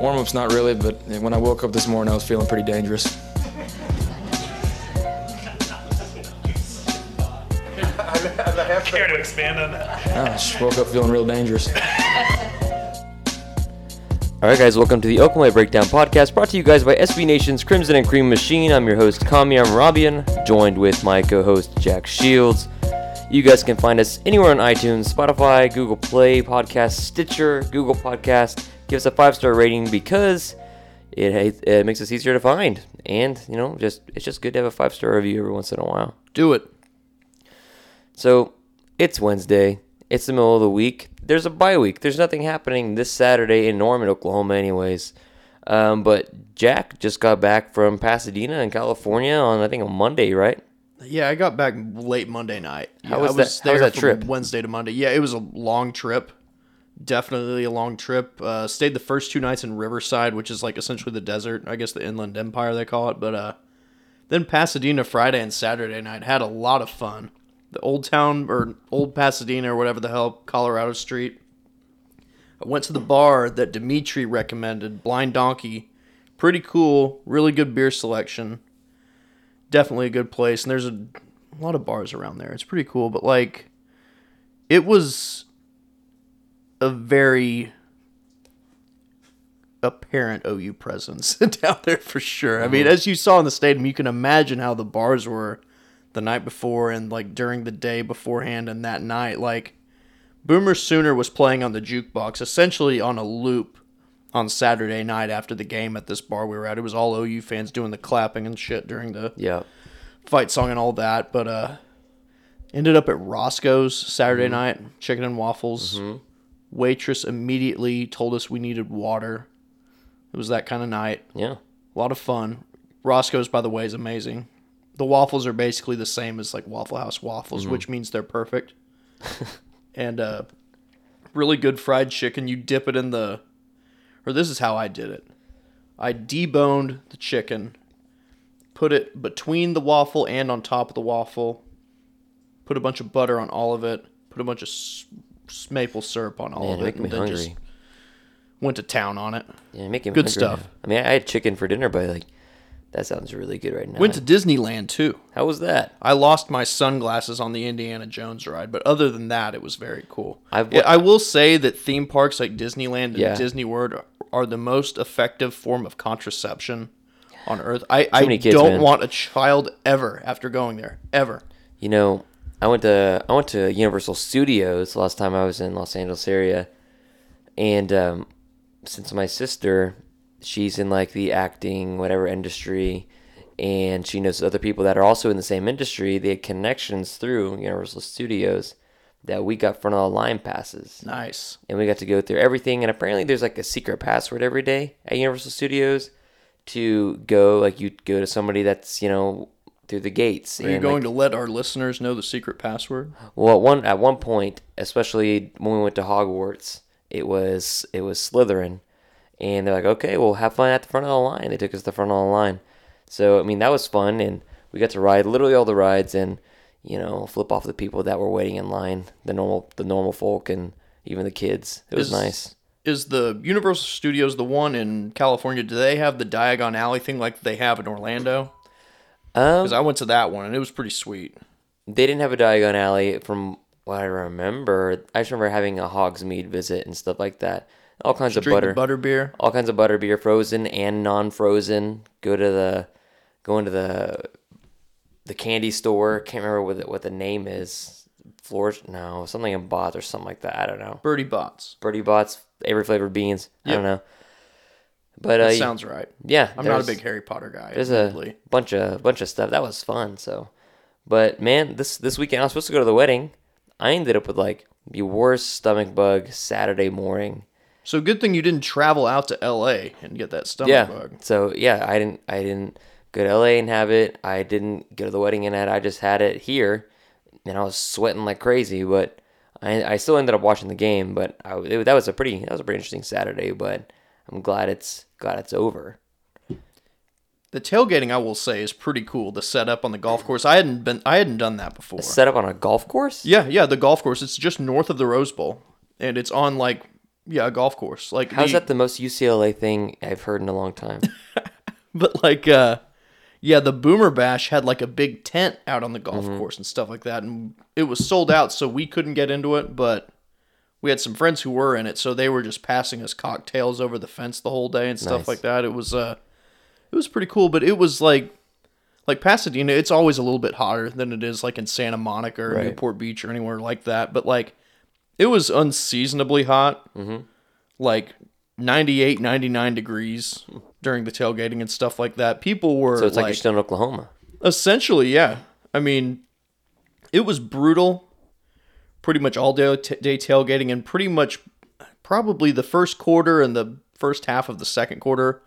Warm-ups, not really, but when I woke up this morning, I was feeling pretty dangerous. Care to expand on that? I just woke up feeling real dangerous. All right, guys, welcome to the Oakland Breakdown Podcast, brought to you guys by SB Nation's Crimson and Cream Machine. I'm your host, Kami Amarabian, joined with my co-host, Jack Shields. You guys can find us anywhere on iTunes, Spotify, Google Play, Podcast, Stitcher, Google Podcast. Give us a 5-star rating because it makes us easier to find. And, you know, it's just good to have a 5-star review every once in a while. Do it. So, it's Wednesday. It's the middle of the week. There's a bye week. There's nothing happening this Saturday in Norman, Oklahoma anyways. But Jack just got back from Pasadena in California on, I think, a Monday, right? Yeah, I got back late Monday night. How was that trip? Wednesday to Monday. Yeah, it was a long trip. Definitely a long trip. Stayed the first two nights in Riverside, which is like essentially the desert. I guess the Inland Empire they call it. But then Pasadena Friday and Saturday night. Had a lot of fun. The Old Town or Old Pasadena or whatever the hell, Colorado Street. I went to the bar that Dimitri recommended, Blind Donkey. Pretty cool. Really good beer selection. Definitely a good place, and there's a lot of bars around there. It's pretty cool, but, like, it was a very apparent OU presence down there for sure. I mean, as you saw in the stadium, you can imagine how the bars were the night before and, like, during the day beforehand and that night. Like, Boomer Sooner was playing on the jukebox, essentially on a loop on Saturday night after the game at this bar we were at. It was all OU fans doing the clapping and shit during the fight song and all that. But ended up at Roscoe's Saturday night, chicken and waffles. Waitress immediately told us we needed water. It was that kind of night. Yeah. A lot of fun. Roscoe's, by the way, is amazing. The waffles are basically the same as like Waffle House waffles, which means they're perfect. And really good fried chicken. You dip it in the... Or this is how I did it. I deboned the chicken, put it between the waffle and on top of the waffle, put a bunch of butter on all of it, put a bunch of maple syrup on all of it, and then just went to town on it. Yeah, making good stuff. Now. I mean, I had chicken for dinner, but like that sounds really good right now. Went to Disneyland too. How was that? I lost my sunglasses on the Indiana Jones ride, but other than that, it was very cool. I will say that theme parks like Disneyland and Disney World are the most effective form of contraception on earth. I don't want a child ever after going there, ever. You know, I went to Universal Studios last time I was in Los Angeles area, and since my sister, she's in like the acting whatever industry, and she knows other people that are also in the same industry, they had connections through Universal Studios that we got front of the line passes. Nice. And we got to go through everything. And apparently there's like a secret password every day at Universal Studios to go. Like you go to somebody that's, you know, through the gates. Are you going to let our listeners know the secret password? Well, at one point, especially when we went to Hogwarts, it was Slytherin. And they're like, okay, well, have fun at the front of the line. They took us to the front of the line. So, I mean, that was fun. And we got to ride literally all the rides and, you know, flip off the people that were waiting in line, the normal folk and even the kids. It was nice. Is the Universal Studios the one in California? Do they have the Diagon Alley thing like they have in Orlando? Because I went to that one, and it was pretty sweet. They didn't have a Diagon Alley from what I remember. I just remember having a Hogsmeade visit and stuff like that. All kinds of butterbeer. All kinds of butterbeer, frozen and non-frozen. Go into the candy store, can't remember what the name is. Something in Bots or something like that. I don't know. Birdie Bots, every flavored beans. Yep. I don't know. But that sounds right. Yeah, I'm not a big Harry Potter guy. There's probably a bunch of stuff that was fun. So, but man, this weekend I was supposed to go to the wedding. I ended up with like the worst stomach bug Saturday morning. So good thing you didn't travel out to LA and get that stomach bug. So yeah, I didn't. Go to LA and have it. I didn't go to the wedding and had it. I just had it here, and I was sweating like crazy. But I still ended up watching the game. But that was a pretty interesting Saturday. But I'm glad it's over. The tailgating, I will say, is pretty cool. The setup on the golf course. I hadn't done that before. A setup on a golf course? Yeah, the golf course. It's just north of the Rose Bowl, and it's on like Yeah, a golf course. Like, how's that the most UCLA thing I've heard in a long time? But like, yeah, the Boomer Bash had like a big tent out on the golf course and stuff like that, and it was sold out, so we couldn't get into it, but we had some friends who were in it, so they were just passing us cocktails over the fence the whole day and stuff like that. It was pretty cool, but it was like Pasadena, it's always a little bit hotter than it is like in Santa Monica or Newport Beach or anywhere like that, but like, it was unseasonably hot, like 98, 99 degrees during the tailgating and stuff like that. People were so it's like you're still in Oklahoma. Essentially, yeah. I mean, it was brutal pretty much all day tailgating, and pretty much probably the first quarter and the first half of the second quarter.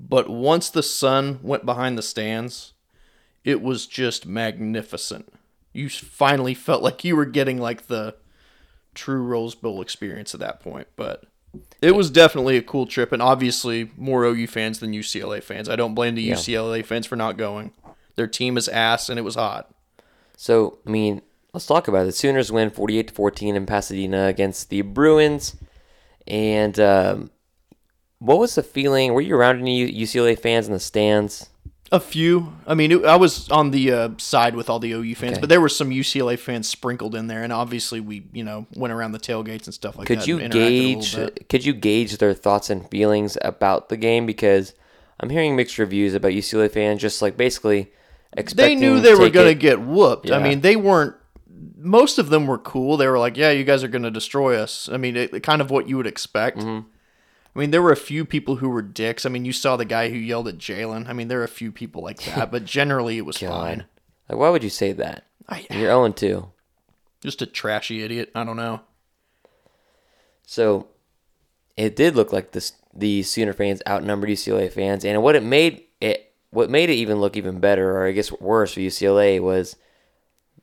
But once the sun went behind the stands, it was just magnificent. You finally felt like you were getting like the true Rose Bowl experience at that point, but it was definitely a cool trip, and obviously more OU fans than UCLA fans. I don't blame the UCLA fans for not going. Their team is ass, and it was hot. So, I mean, let's talk about it. Sooners win 48-14 in Pasadena against the Bruins, and what was the feeling? Were you around any UCLA fans in the stands? A few. I mean, I was on the side with all the OU fans, but there were some UCLA fans sprinkled in there, and obviously we, you know, went around the tailgates and stuff like that. Could you gauge their thoughts and feelings about the game? Because I'm hearing mixed reviews about UCLA fans, just like basically expecting. They knew they were going to get whooped. Yeah. I mean, they weren't. Most of them were cool. They were like, "Yeah, you guys are going to destroy us." I mean, it kind of what you would expect. Mm-hmm. I mean, there were a few people who were dicks. I mean, you saw the guy who yelled at Jalen. I mean, there were a few people like that, but generally it was fine. Like, why would you say that? You're 0-2. Just a trashy idiot. I don't know. So, it did look like the Sooner fans outnumbered UCLA fans, and what made it even look even better, or I guess worse for UCLA, was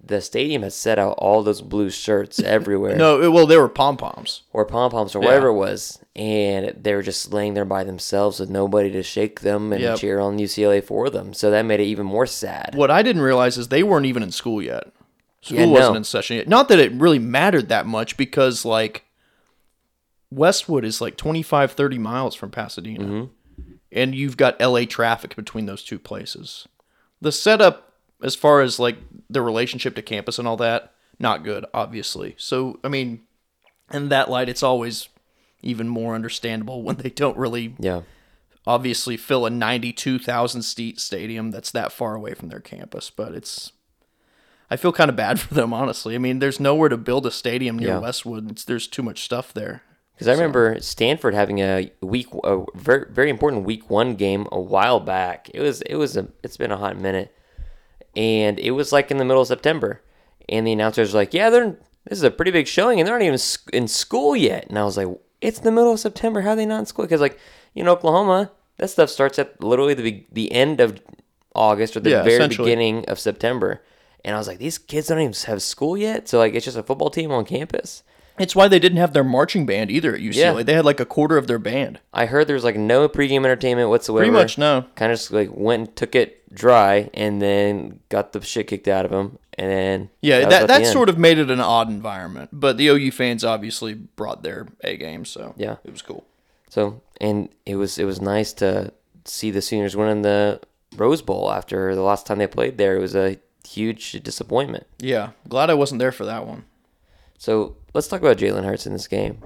the stadium had set out all those blue shirts everywhere. They were pom-poms. Or pom-poms or whatever it was. And they were just laying there by themselves with nobody to shake them and cheer on UCLA for them. So that made it even more sad. What I didn't realize is they weren't even in school yet. School wasn't in session yet. Not that it really mattered that much, because like Westwood is like 25, 30 miles from Pasadena. Mm-hmm. And you've got LA traffic between those two places. The setup, as far as like the relationship to campus and all that, not good, obviously. So, I mean, in that light, it's always even more understandable when they don't really obviously fill a 92,000-seat stadium that's that far away from their campus. But I feel kind of bad for them, honestly. I mean, there's nowhere to build a stadium near Westwood. There's too much stuff there. Because I remember Stanford having a very, very important week one game a while back. It's been a hot minute. And it was like in the middle of September. And the announcers were like, this is a pretty big showing, and they're not even in school yet. And I was like, it's the middle of September. How are they not in school? Because, like, you know, Oklahoma, that stuff starts at literally the end of August or the very beginning of September. And I was like, these kids don't even have school yet? So, like, it's just a football team on campus. It's why they didn't have their marching band either at UCLA. Yeah. They had like a quarter of their band. I heard there was like no pregame entertainment whatsoever. Pretty much no. Kind of just like went and took it dry and then got the shit kicked out of them. And then that sort of made it an odd environment. But the OU fans obviously brought their A game, so it was cool. So it was nice to see the Sooners winning the Rose Bowl after the last time they played there. It was a huge disappointment. Yeah, glad I wasn't there for that one. So let's talk about Jalen Hurts in this game.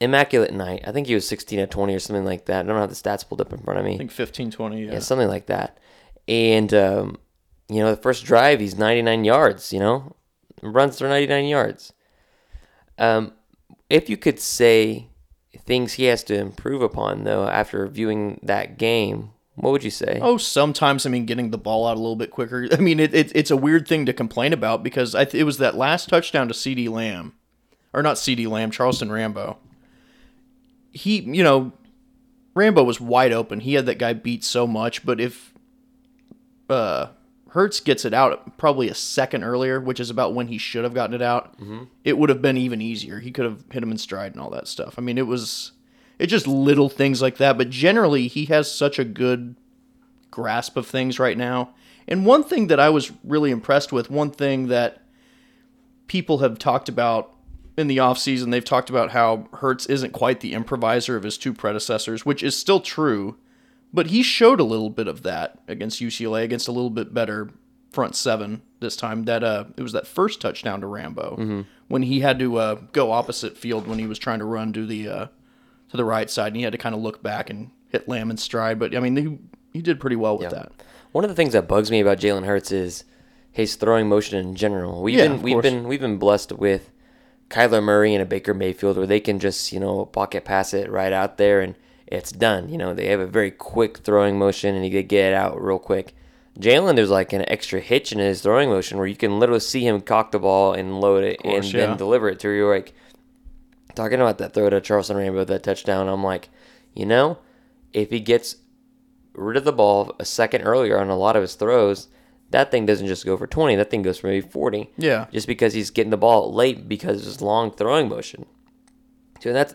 Immaculate night. I think he was 16 of 20 or something like that. I don't have the stats pulled up in front of me. I think 15, 20, yeah. Yeah, something like that. And, you know, the first drive, he's 99 yards, you know. Runs for 99 yards. If you could say things he has to improve upon, though, after viewing that game, what would you say? Oh, sometimes, I mean, getting the ball out a little bit quicker. I mean, it's a weird thing to complain about because it was that last touchdown to CeeDee Lamb. Or not CeeDee Lamb, Charleston Rambo. He, you know, Rambo was wide open. He had that guy beat so much. But if Hurts gets it out probably a second earlier, which is about when he should have gotten it out, it would have been even easier. He could have hit him in stride and all that stuff. I mean, it was... It's just little things like that, but generally he has such a good grasp of things right now. And one thing that I was really impressed with, one thing that people have talked about in the offseason, they've talked about how Hurts isn't quite the improviser of his two predecessors, which is still true, but he showed a little bit of that against UCLA, against a little bit better front seven this time. That it was that first touchdown to Rambo when he had to go opposite field when he was trying to run to the right side, and he had to kind of look back and hit Lamb in stride. But I mean, he did pretty well with that. One of the things that bugs me about Jalen Hurts is his throwing motion in general. We've been blessed with Kyler Murray and a Baker Mayfield, where they can just, pocket pass it right out there and it's done. They have a very quick throwing motion and he could get it out real quick. Jalen, there's like an extra hitch in his throwing motion where you can literally see him cock the ball and load it then deliver it to you. Like, talking about that throw to Charleston Rambo, that touchdown, I'm like, if he gets rid of the ball a second earlier on a lot of his throws, that thing doesn't just go for 20. That thing goes for maybe 40. Yeah. Just because he's getting the ball late because of his long throwing motion. So is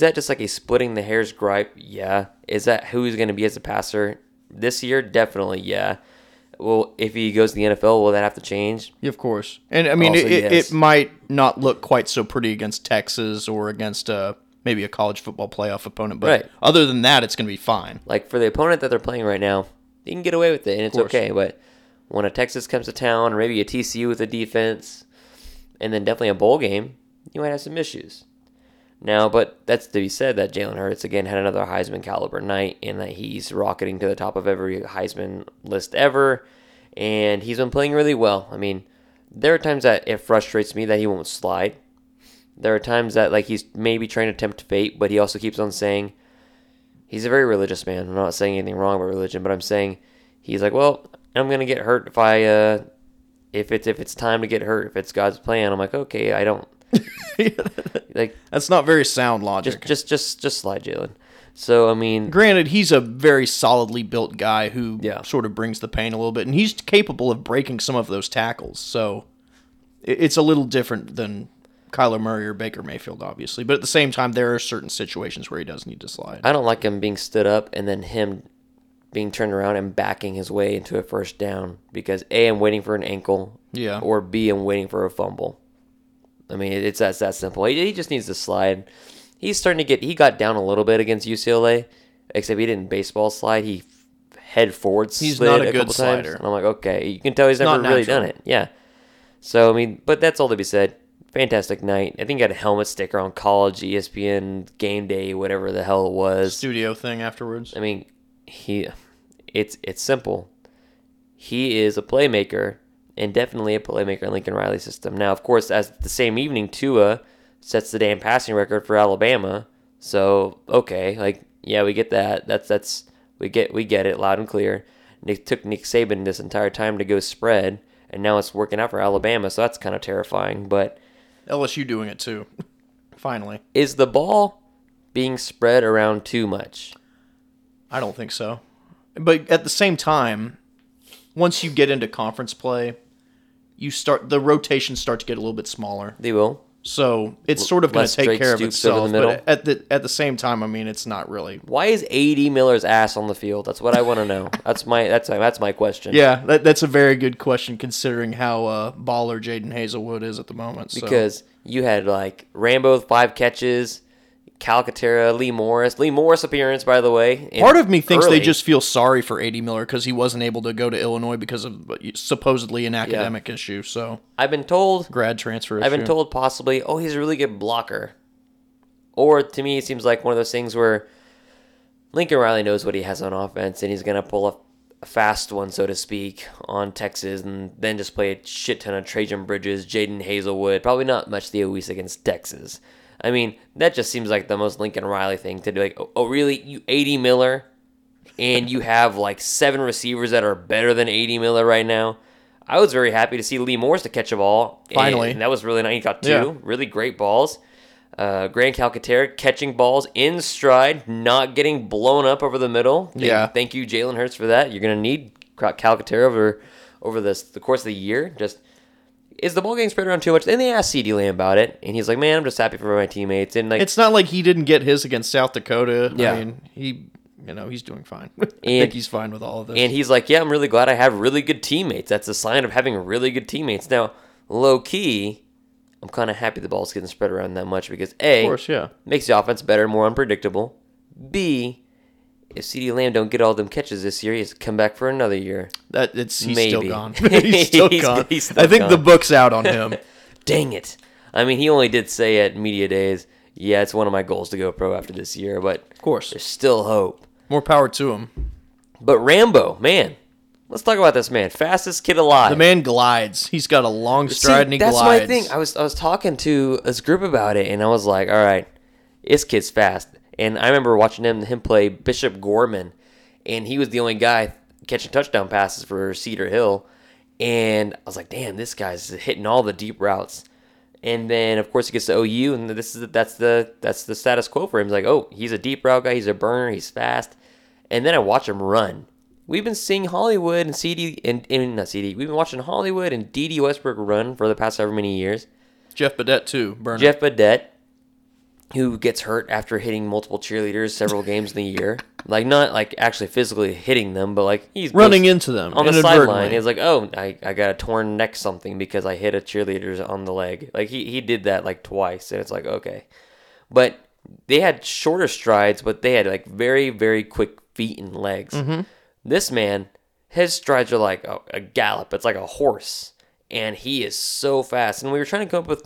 that just like a splitting the hairs gripe? Yeah. Is that who he's going to be as a passer this year? Definitely, yeah. Well, if he goes to the NFL, will that have to change? Yeah, of course. And I mean, also, it might not look quite so pretty against Texas or against maybe a college football playoff opponent, but other than that, it's going to be fine. Like, for the opponent that they're playing right now, you can get away with it, and it's okay. But when a Texas comes to town, or maybe a TCU with a defense, and then definitely a bowl game, you might have some issues. Now, but that's to be said that Jalen Hurts, again, had another Heisman caliber night, and that he's rocketing to the top of every Heisman list ever, and he's been playing really well. I mean, there are times that it frustrates me that he won't slide. There are times that he's maybe trying to tempt fate, but he also keeps on saying, he's a very religious man. I'm not saying anything wrong about religion, but I'm saying he's like, well, I'm going to get hurt if it's time to get hurt, if it's God's plan. I'm like, okay, I don't. That's not very sound logic. Just slide, Jalen. So, I mean, granted, he's a very solidly built guy who sort of brings the pain a little bit, and he's capable of breaking some of those tackles. So it's a little different than Kyler Murray or Baker Mayfield, obviously. But at the same time, there are certain situations where he does need to slide. I don't like him being stood up and then him being turned around and backing his way into a first down because, A, I'm waiting for an ankle, or B, I'm waiting for a fumble. I mean, it's that simple. He just needs to slide. He's starting to get – he got down a little bit against UCLA, except he didn't baseball slide. He head forward slid. He's not a good slider. Times, and I'm like, okay. You can tell he's never really done it. Yeah. So, I mean, but that's all to be said. Fantastic night. I think he had a helmet sticker on college, ESPN, game day, whatever the hell it was. Studio thing afterwards. I mean, it's simple. He is a playmaker, and definitely a playmaker in Lincoln Riley's system. Now, of course, as the same evening, Tua sets the damn passing record for Alabama. So, okay, we get that. That's we get it loud and clear. And it took Nick Saban this entire time to go spread, and now it's working out for Alabama. So that's kind of terrifying, but. LSU doing it too, finally. Is the ball being spread around too much? I don't think so. But at the same time, once you get into conference play, the rotations start to get a little bit smaller. They will. So it's sort of going to take care of itself. But at the same time, I mean, it's not really. Why is A.D. Miller's ass on the field? That's what I want to know. That's my question. Yeah, that's a very good question considering how baller Jaden Hazelwood is at the moment. So. Because you had Rambo with 5 catches, Calcaterra, Lee Morris appearance, by the way. Part of me thinks they just feel sorry for A.D. Miller because he wasn't able to go to Illinois because of supposedly an academic issue. So I've been told grad transfer issue. I've been told possibly, oh, he's a really good blocker. Or to me, it seems like one of those things where Lincoln Riley knows what he has on offense and he's going to pull a fast one, so to speak, on Texas and then just play a shit ton of Trajan Bridges, Jaden Hazelwood, probably not much Theo Weiss against Texas. I mean, that just seems like the most Lincoln Riley thing to do. Like, oh really? You A.D. Miller, and you have 7 receivers that are better than A.D. Miller right now. I was very happy to see Lee Morris to catch a ball. Finally. And that was really nice. He got 2 really great balls. Grant Calcaterra catching balls in stride, not getting blown up over the middle. Thank you, Jalen Hurts, for that. You're going to need Calcaterra over the course of the year. Just... is the ball getting spread around too much? And they asked CeeDee Lamb about it, and he's like, "Man, I'm just happy for my teammates." And it's not like he didn't get his against South Dakota. Yeah. I mean, he, he's doing fine. And, I think he's fine with all of this. And he's like, "Yeah, I'm really glad I have really good teammates. That's a sign of having really good teammates." Now, low key, I'm kind of happy the ball's getting spread around that much because A, of course, yeah, makes the offense better, more unpredictable. B, if CeeDee Lamb don't get all them catches this year, he has to come back for another year. That it's he's maybe. Still gone. He's still gone. He's still I think gone. The book's out on him. Dang it! I mean, he only did say at media days, "Yeah, it's one of my goals to go pro after this year," but of course, there's still hope. More power to him. But Rambo, man, let's talk about this man. Fastest kid alive. The man glides. He's got a long stride and he glides. That's my thing. I was talking to this group about it, and I was like, "All right, this kid's fast." And I remember watching him play Bishop Gorman, and he was the only guy catching touchdown passes for Cedar Hill. And I was like, damn, this guy's hitting all the deep routes. And then, of course, he gets to OU, and that's the status quo for him. He's like, oh, he's a deep route guy. He's a burner. He's fast. And then I watch him run. We've been seeing Hollywood and We've been watching Hollywood and D.D. Westbrook run for the past however many years. Jeff Bidette, too, burner. Jeff Bidette, who gets hurt after hitting multiple cheerleaders several games in the year. Like, not, like, actually physically hitting them, but, like, he's running into them. On the sideline, he's like, oh, I got a torn neck something because I hit a cheerleader on the leg. Like, he did that, like, twice, and it's like, okay. But they had shorter strides, but they had, like, very, very quick feet and legs. Mm-hmm. This man, his strides are like a gallop. It's like a horse, and he is so fast. And we were trying to come up with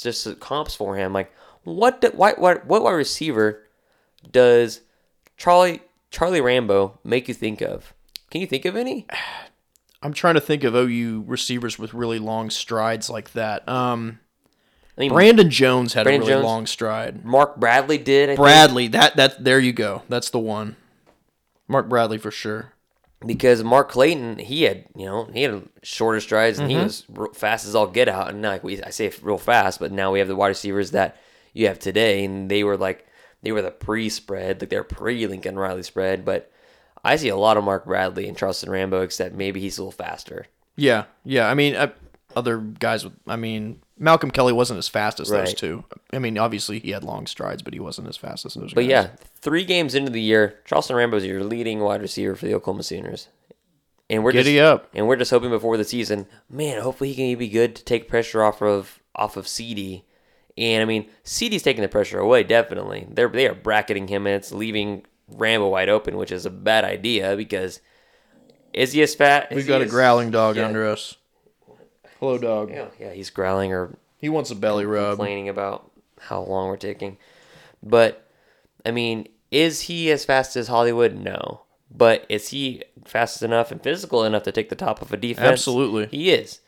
just comps for him, like, What wide receiver does Charlie Rambo make you think of? Can you think of any? I'm trying to think of OU receivers with really long strides like that. Brandon Jones had a really long stride. Mark Bradley did. I think there you go. That's the one. Mark Bradley for sure. Because Mark Clayton, he had shorter strides and mm-hmm. he was fast as all get out. And now, like, I say real fast, but now we have the wide receivers that you have today, and they were the pre-spread, like their pre-Lincoln Riley spread. But I see a lot of Mark Bradley and Charleston Rambo, except maybe he's a little faster. Yeah. I mean, other guys. Malcolm Kelly wasn't as fast as those two. I mean, obviously he had long strides, but he wasn't as fast as those guys. But yeah, 3 games into the year, Charleston Rambo is your leading wide receiver for the Oklahoma Sooners, and we're just hoping before the season, man. Hopefully he can be good to take pressure off of CeeDee. And, I mean, CeeDee's taking the pressure away, definitely. They are bracketing him, and it's leaving Rambo wide open, which is a bad idea because is he as fat? We've got a growling dog under us. Hello, dog. Yeah, he's growling or... He wants a belly rub. Complaining about how long we're taking. But, I mean, is he as fast as Hollywood? No. But is he fast enough and physical enough to take the top of a defense? Absolutely. He is.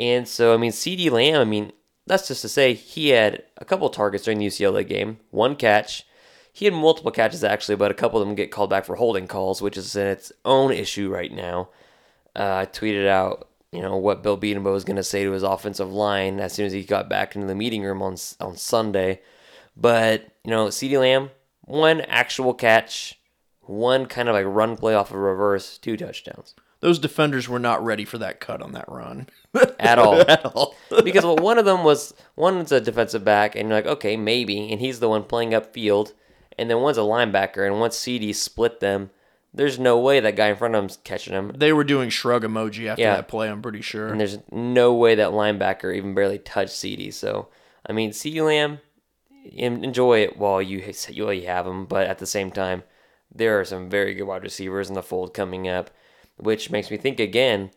And so, I mean, CeeDee Lamb, that's just to say he had a couple targets during the UCLA game, one catch. He had multiple catches, actually, but a couple of them get called back for holding calls, which is in its own issue right now. I tweeted out, what Bill Bedenbaugh was going to say to his offensive line as soon as he got back into the meeting room on Sunday. But, CeeDee Lamb, one actual catch, one kind of like run play off of reverse, 2 touchdowns. Those defenders were not ready for that cut on that run. At all. Because one's a defensive back, and you're like, okay, maybe, and he's the one playing upfield, and then one's a linebacker, and once CeeDee split them, there's no way that guy in front of him's catching him. They were doing shrug emoji after that play, I'm pretty sure. And there's no way that linebacker even barely touched CeeDee. So, CeeDee Lamb, enjoy it while you have him, but at the same time, there are some very good wide receivers in the fold coming up. Which makes me think again,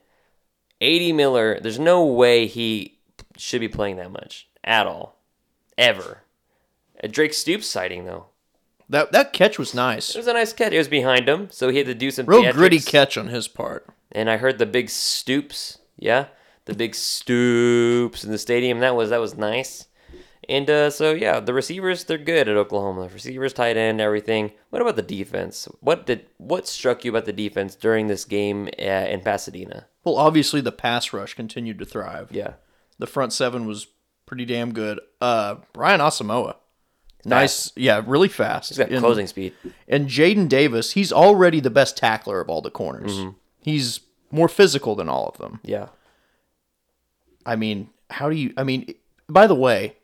A.D. Miller, there's no way he should be playing that much at all. Ever. A Drake Stoops sighting, though. That catch was nice. It was a nice catch. It was behind him, so he had to do some real theatrics. Gritty catch on his part. And I heard the big Stoops. Yeah, the big Stoops in the stadium. That was nice. And so, yeah, the receivers, they're good at Oklahoma. Receivers, tight end, everything. What about the defense? What struck you about the defense during this game in Pasadena? Well, obviously the pass rush continued to thrive. Yeah. The front seven was pretty damn good. Brian Asamoah. Nice. Yeah, really fast. He's got closing speed. And Jaden Davis, he's already the best tackler of all the corners. Mm-hmm. He's more physical than all of them. Yeah. By the way...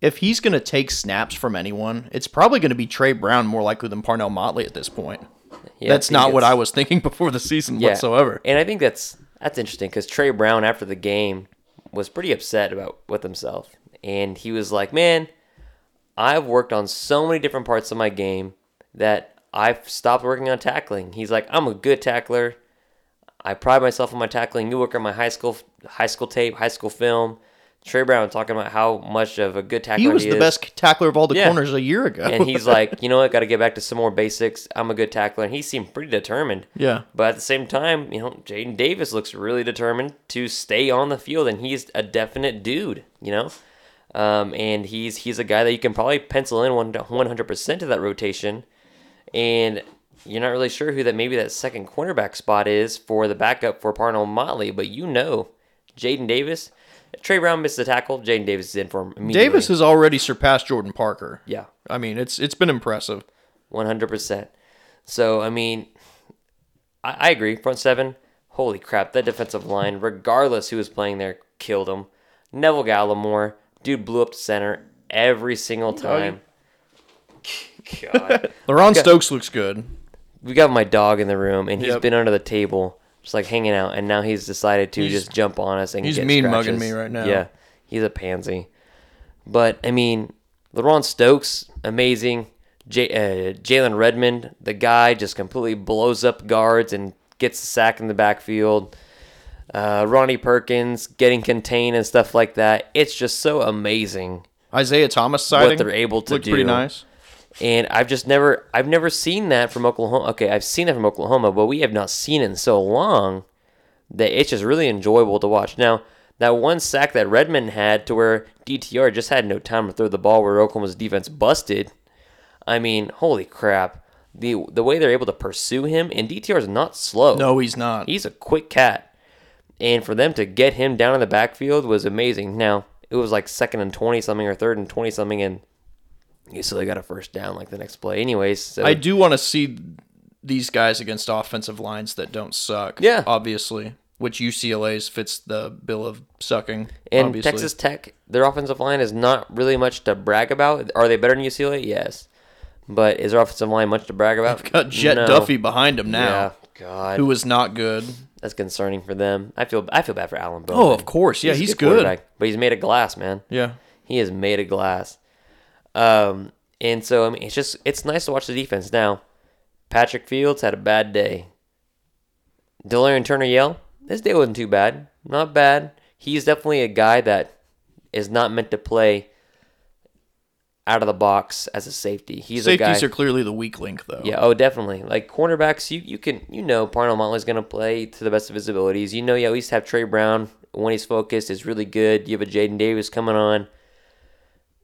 If he's going to take snaps from anyone, it's probably going to be Trey Brown more likely than Parnell Motley at this point. Yeah, that's not what I was thinking before the season whatsoever. And I think that's interesting because Trey Brown, after the game, was pretty upset with himself. And he was like, man, I've worked on so many different parts of my game that I've stopped working on tackling. He's like, I'm a good tackler. I pride myself on my tackling. You work on my high school tape, high school film. Trey Brown talking about how much of a good tackler he is. He was the best tackler of all the corners a year ago. And he's like, you know what, got to get back to some more basics. I'm a good tackler. And he seemed pretty determined. Yeah. But at the same time, you know, Jaden Davis looks really determined to stay on the field, and he's a definite dude, you know. And he's a guy that you can probably pencil in 100% of that rotation. And you're not really sure who that maybe that second cornerback spot is for the backup for Parnell Motley, but you know Jaden Davis. Trey Brown missed the tackle. Jaden Davis is in for him immediately. Davis has already surpassed Jordan Parker. Yeah. I mean, it's been impressive. 100%. So, I mean, I agree. Front seven, holy crap. That defensive line, regardless who was playing there, killed him. Neville Gallimore, dude blew up the center every single time. God. LeRon Stokes looks good. We got my dog in the room, and he's been under the table. Just like hanging out, and now he's decided to just jump on us and get scratches. He's mean mugging me right now. Yeah, he's a pansy. But, I mean, LeRon Stokes, amazing. Jalen Redmond, the guy just completely blows up guards and gets the sack in the backfield. Ronnie Perkins getting contained and stuff like that. It's just so amazing. Isaiah Thomas sighting. What they're able to do. Pretty nice. And I've never seen that from Oklahoma. Okay, I've seen it from Oklahoma, but we have not seen it in so long that it's just really enjoyable to watch. Now, that one sack that Redmond had to where DTR just had no time to throw the ball where Oklahoma's defense busted. I mean, holy crap. The way they're able to pursue him, and DTR's not slow. No, he's not. He's a quick cat. And for them to get him down in the backfield was amazing. Now, it was like 2nd and 20-something or 3rd and 20-something, and UCLA got a first down like the next play. Anyways, so. I do want to see these guys against offensive lines that don't suck. Yeah. Obviously, which UCLA's fits the bill of sucking. And obviously. Texas Tech, their offensive line is not really much to brag about. Are they better than UCLA? Yes. But is their offensive line much to brag about? They've got Duffy behind him now. Yeah. God. Who was not good. That's concerning for them. I feel bad for Alan Bowman. Oh, of course. Yeah, he's good. But he's made of glass, man. Yeah. He is made of glass. And so, I mean, it's nice to watch the defense. Now, Patrick Fields had a bad day. Delarian Turner-Yell, this day wasn't too bad. Not bad. He's definitely a guy that is not meant to play out of the box as a safety. Safeties are clearly the weak link, though. Yeah, oh, definitely. Like, cornerbacks, you know Parnell Motley's going to play to the best of his abilities. You know you at least have Trey Brown when he's focused is really good. You have a Jaden Davis coming on.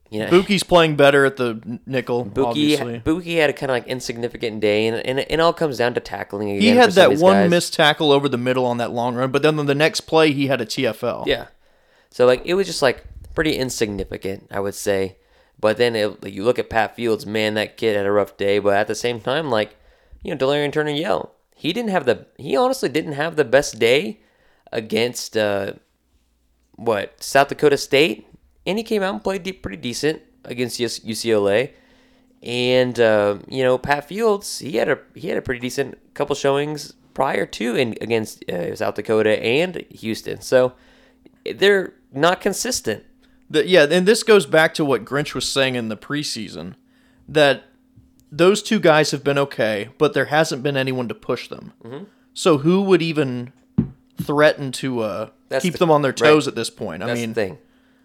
You know, Buki's playing better at the nickel, obviously. Buki had a kind of like insignificant day, and it all comes down to tackling again. He had that one missed tackle over the middle on that long run, but then on the next play, he had a TFL. Yeah. So, like, it was just, like, pretty insignificant, I would say. But then you look at Pat Fields, man, that kid had a rough day. But at the same time, like, you know, Delarian Turner-Yell, he honestly didn't have the best day against, South Dakota State? And he came out and played pretty decent against UCLA. And, you know, Pat Fields, he had a pretty decent couple showings prior to against South Dakota and Houston. So they're not consistent. And this goes back to what Grinch was saying in the preseason, that those two guys have been okay, but there hasn't been anyone to push them. Mm-hmm. So who would even threaten to keep them on their toes at this point? That's the thing.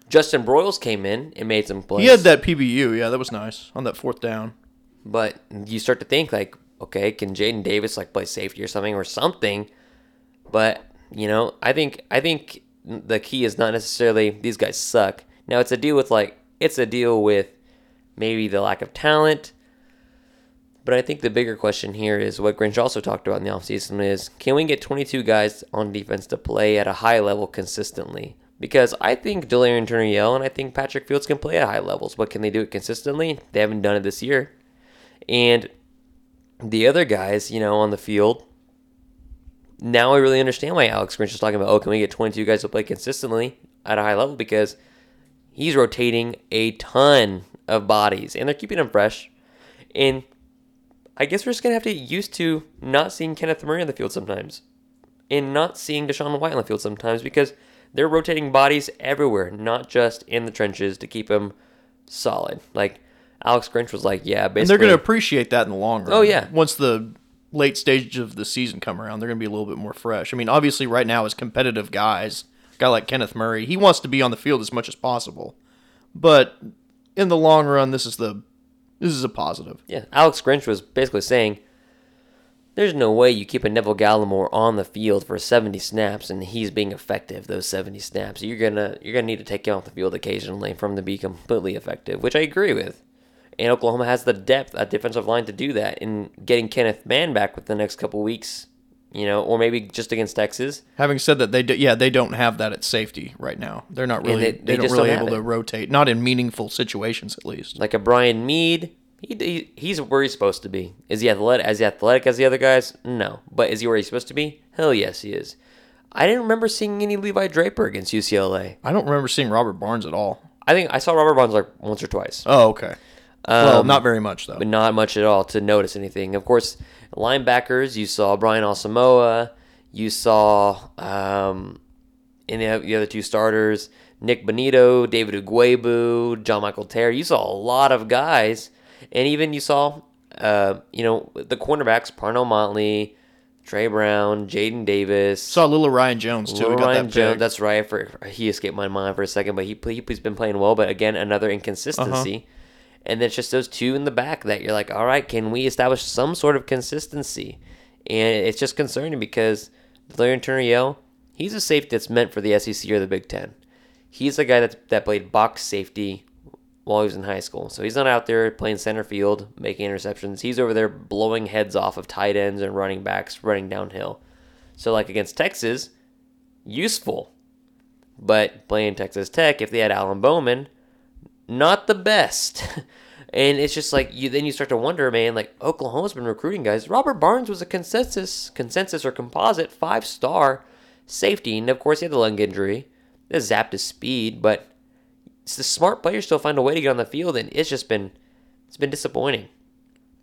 Justin Broyles came in and made some plays. He had that PBU, yeah, that was nice, on that 4th down. But you start to think, like, okay, can Jaden Davis, like, play safety or something? But, you know, I think the key is not necessarily these guys suck. Now, it's a deal with maybe the lack of talent. But I think the bigger question here is what Grinch also talked about in the offseason is, can we get 22 guys on defense to play at a high level consistently? Because I think Delarian Turner-Yell and I think Patrick Fields can play at high levels, but can they do it consistently? They haven't done it this year. And the other guys, you know, on the field, now I really understand why Alex Grinch is talking about, can we get 22 guys to play consistently at a high level? Because he's rotating a ton of bodies, and they're keeping them fresh. And I guess we're just going to have to get used to not seeing Kenneth Murray on the field sometimes and not seeing Deshaun White on the field sometimes because they're rotating bodies everywhere, not just in the trenches, to keep them solid. Like, Alex Grinch was like, yeah, basically. And they're going to appreciate that in the long run. Oh, yeah. Once the late stage of the season come around, they're going to be a little bit more fresh. I mean, obviously, right now, as competitive guys, a guy like Kenneth Murray, he wants to be on the field as much as possible. But in the long run, this is a positive. Yeah, Alex Grinch was basically saying, there's no way you keep a Neville Gallimore on the field for 70 snaps and he's being effective those 70 snaps. You're gonna need to take him off the field occasionally for him to be completely effective, which I agree with. And Oklahoma has the depth at defensive line to do that. And getting Kenneth Mann back with the next couple weeks, you know, or maybe just against Texas. Having said that, they don't have that at safety right now. They're not really able to rotate, not in meaningful situations at least. Like a Brian Meade. He's where he's supposed to be. Is he athletic as the other guys? No. But is he where he's supposed to be? Hell yes, he is. I didn't remember seeing any Levi Draper against UCLA. I don't remember seeing Robert Barnes at all. I think I saw Robert Barnes like once or twice. Oh, okay. Well, not very much, though. But not much at all to notice anything. Of course, linebackers, you saw Brian Asamoah. You saw any of the other two starters, Nick Benito, David Ugwebu, Jon-Michael Terry. You saw a lot of guys. And even you saw, the cornerbacks, Parnell Motley, Trey Brown, Jaden Davis. Saw little Ryan Jones, too. Ryan Jones, that's right. He escaped my mind for a second, but he's been playing well. But, again, another inconsistency. Uh-huh. And then it's just those two in the back that you're like, all right, can we establish some sort of consistency? And it's just concerning because Delarian Turner-Yell, he's a safety that's meant for the SEC or the Big Ten. He's a guy that played box safety while he was in high school. So he's not out there playing center field, making interceptions. He's over there blowing heads off of tight ends and running backs, running downhill. So like against Texas, useful. But playing Texas Tech, if they had Alan Bowman, not the best. And it's just like, you start to wonder, man, like Oklahoma's been recruiting guys. Robert Barnes was a consensus or composite 5-star safety. And of course he had the lung injury. It zapped his speed, but the smart players still find a way to get on the field, and it's been disappointing.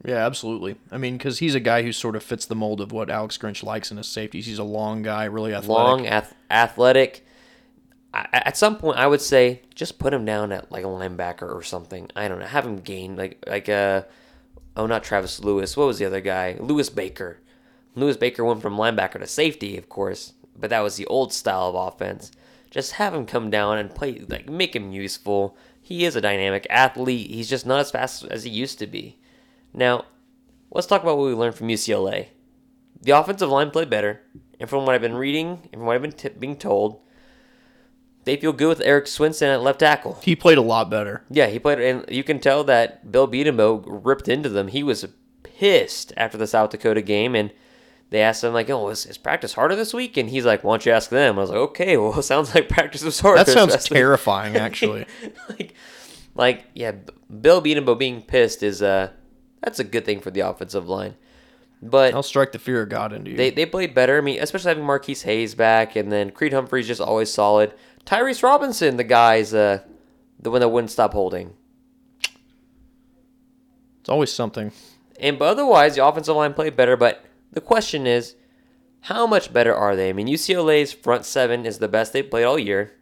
Yeah, absolutely. I mean, because he's a guy who sort of fits the mold of what Alex Grinch likes in his safeties. He's a long guy, really athletic. Athletic. At some point, I would say just put him down at like a linebacker or something. I don't know. Have him gain not Travis Lewis. What was the other guy? Lewis Baker. Lewis Baker went from linebacker to safety, of course, but that was the old style of offense. Just have him come down and play, like make him useful. He is a dynamic athlete. He's just not as fast as he used to be. Now, let's talk about what we learned from UCLA. The offensive line played better, and from what I've been reading and from what I've been being told, they feel good with Eric Swinson at left tackle. He played a lot better. Yeah, he played, and you can tell that Bill Bedenbaugh ripped into them. He was pissed after the South Dakota game, and they asked him, like, oh, is practice harder this week? And he's like, why don't you ask them? I was like, okay, well, it sounds like practice was harder. That sounds terrifying, actually. Yeah, Bill Bedenbaugh being pissed is that's a good thing for the offensive line. But I'll strike the fear of God into you. They played better. I mean, especially having Marquise Hayes back, and then Creed Humphrey's just always solid. Tyrese Robinson, the guy's the one that wouldn't stop holding. It's always something. But otherwise, the offensive line played better, but the question is, how much better are they? I mean, UCLA's front seven is the best they've played all year,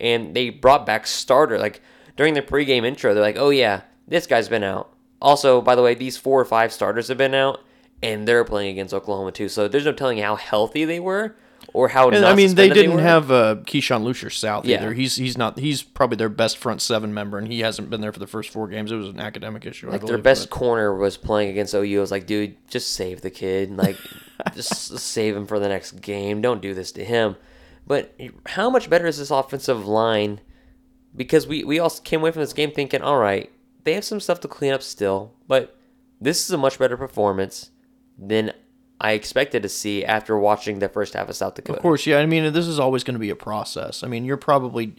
and they brought back starter. Like, during the pregame intro, they're like, oh, yeah, this guy's been out. Also, by the way, these 4 or 5 starters have been out, and they're playing against Oklahoma, too. So there's no telling how healthy they were or how not. I mean, they didn't have Keyshawn Lucier-South either. He's probably their best front seven member, and he hasn't been there for the first 4 games. It was an academic issue. Like, their best corner was playing against OU. I was like, dude, just save the kid. Like, just save him for the next game. Don't do this to him. But how much better is this offensive line? Because we all came away from this game thinking, all right, they have some stuff to clean up still, but this is a much better performance than I expected to see after watching the first half of South Dakota. Of course, yeah. I mean, this is always going to be a process. I mean, you're probably,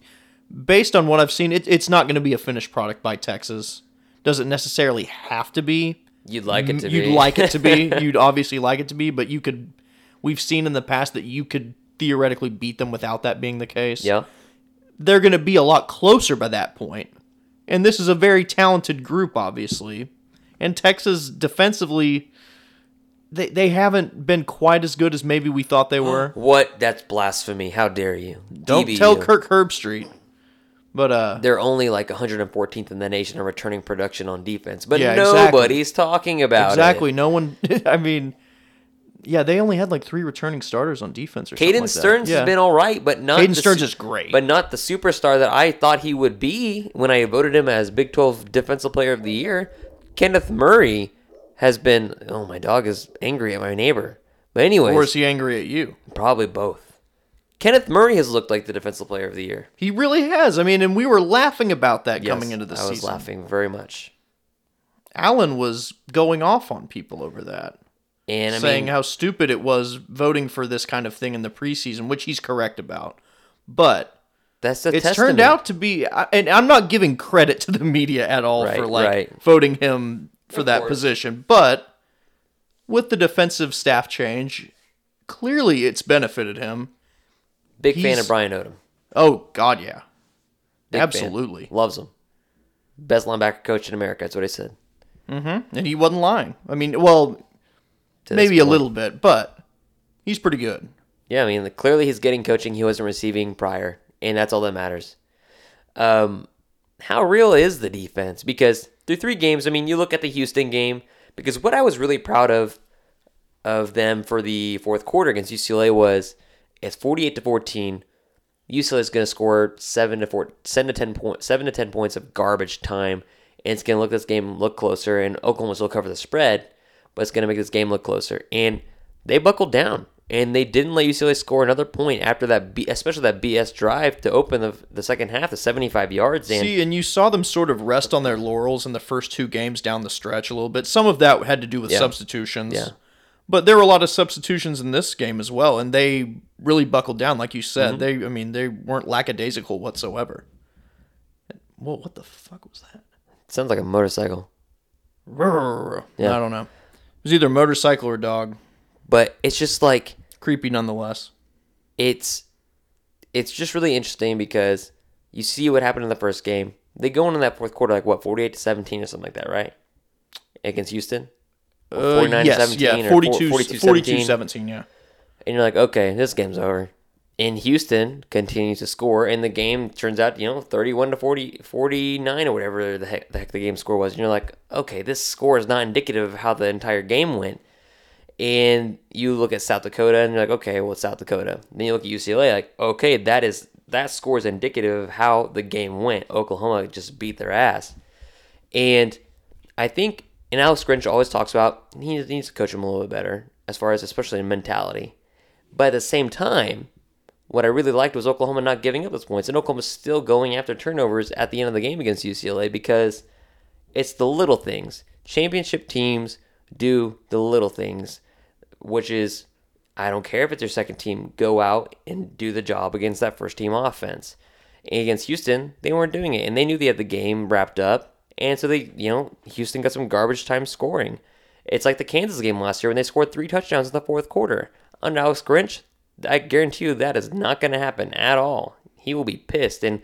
based on what I've seen, it's not going to be a finished product by Texas. Doesn't necessarily have to be. You'd like it to be. You'd obviously like it to be, but you could. We've seen in the past that you could theoretically beat them without that being the case. Yeah. They're going to be a lot closer by that point. And this is a very talented group, obviously. And Texas defensively They haven't been quite as good as maybe we thought they were. What? That's blasphemy. How dare you? Don't DBU. Tell Kirk Herbstreit. But they're only like 114th in the nation in returning production on defense. But yeah, nobody's talking about it. No one. I mean, yeah, they only had like 3 returning starters on defense or something like that. Caden Stearns has been all right, but not Caden Stearns is great. But not the superstar that I thought he would be when I voted him as Big 12 Defensive Player of the Year. Kenneth Murray has been, oh, my dog is angry at my neighbor. But anyways. Or is he angry at you? Probably both. Kenneth Murray has looked like the Defensive Player of the Year. He really has. I mean, and we were laughing about that coming into the season. I was laughing very much. Alan was going off on people over that. And saying how stupid it was voting for this kind of thing in the preseason, which he's correct about. But that's a testament. Turned out to be, and I'm not giving credit to the media at all for voting him for that position, but with the defensive staff change, clearly it's benefited him. He's fan of Brian Odom. Oh, God, yeah. Big absolutely. Fan. Loves him. Best linebacker coach in America, that's what I said. Mm-hmm. And he wasn't lying. I mean, well, maybe a little bit, but he's pretty good. Yeah, I mean, clearly he's getting coaching he wasn't receiving prior, and that's all that matters. How real is the defense? Because through 3 games, I mean, you look at the Houston game, because what I was really proud of them for the fourth quarter against UCLA was it's 48-14. UCLA is going to score 7 to 10 points of garbage time, and it's going to look closer, and Oklahoma will cover the spread, but it's going to make this game look closer. And they buckled down, and they didn't let UCLA score another point after that, especially that BS drive to open the second half, the 75 yards. And you saw them sort of rest on their laurels in the first 2 games down the stretch a little bit. Some of that had to do with substitutions. Yeah. But there were a lot of substitutions in this game as well, and they really buckled down, like you said. Mm-hmm. They weren't lackadaisical whatsoever. Well, what the fuck was that? It sounds like a motorcycle. Yeah. I don't know. It was either motorcycle or dog. But it's just like... creepy nonetheless. It's just really interesting because you see what happened in the first game. They go into that fourth quarter, 48-17 or something like that, right? Against Houston? 49-17 or 42-17, yeah. And you're like, okay, this game's over. And Houston continues to score, and the game turns out, 31-49 or whatever the heck the game score was. And you're like, okay, this score is not indicative of how the entire game went. And you look at South Dakota, and you're like, okay, well, it's South Dakota. Then you look at UCLA, like, okay, that score is indicative of how the game went. Oklahoma just beat their ass. And I think, and Alex Grinch always talks about, he needs to coach them a little bit better, as far as especially in mentality. But at the same time, what I really liked was Oklahoma not giving up those points, and Oklahoma's still going after turnovers at the end of the game against UCLA because it's the little things. Championship teams do the little things, which is, I don't care if it's your second team, go out and do the job against that first team offense. And against Houston, they weren't doing it, and they knew they had the game wrapped up, and so they, Houston got some garbage time scoring. It's like the Kansas game last year when they scored 3 touchdowns in the fourth quarter. Under Alex Grinch, I guarantee you that is not going to happen at all. He will be pissed, and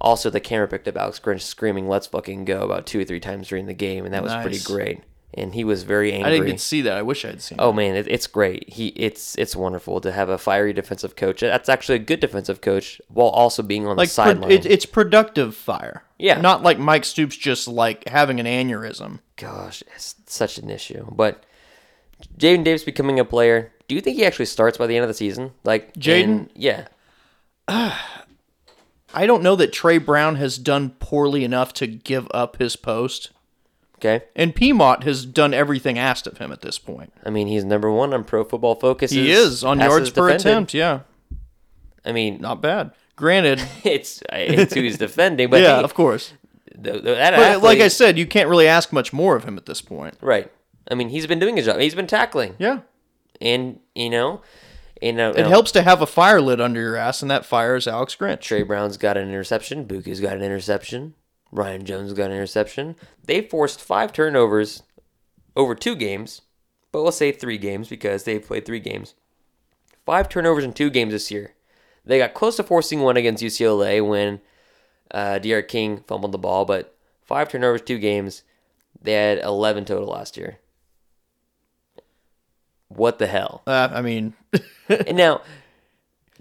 also the camera picked up Alex Grinch screaming, "Let's fucking go," about 2 or 3 times during the game, and that was pretty great. And he was very angry. I didn't get to see that. I wish I had seen it. Oh, man, it's great. It's wonderful to have a fiery defensive coach. That's actually a good defensive coach while also being on the sideline. It's productive fire. Yeah. Not like Mike Stoops just having an aneurysm. Gosh, it's such an issue. But Jaden Davis becoming a player, do you think he actually starts by the end of the season? Jaden? Yeah. I don't know that Trey Brown has done poorly enough to give up his post. Okay. And Pemont has done everything asked of him at this point. I mean, he's number 1 on Pro Football Focus. He is on yards per attempt, yeah. I mean, not bad. Granted, it's who he's defending, but yeah, of course. But like I said, you can't really ask much more of him at this point, right? I mean, he's been doing his job. He's been tackling, yeah. And it helps to have a fire lit under your ass, and that fire is Alex Grinch. Trey Brown's got an interception. Buku's got an interception. Ryan Jones got an interception. They forced 5 turnovers over 2 games, but we'll say 3 games because they've played 3 games. 5 turnovers in 2 games this year. They got close to forcing 1 against UCLA when D.R. King fumbled the ball, but 5 turnovers, 2 games. They had 11 total last year. what the hell? I mean... And now...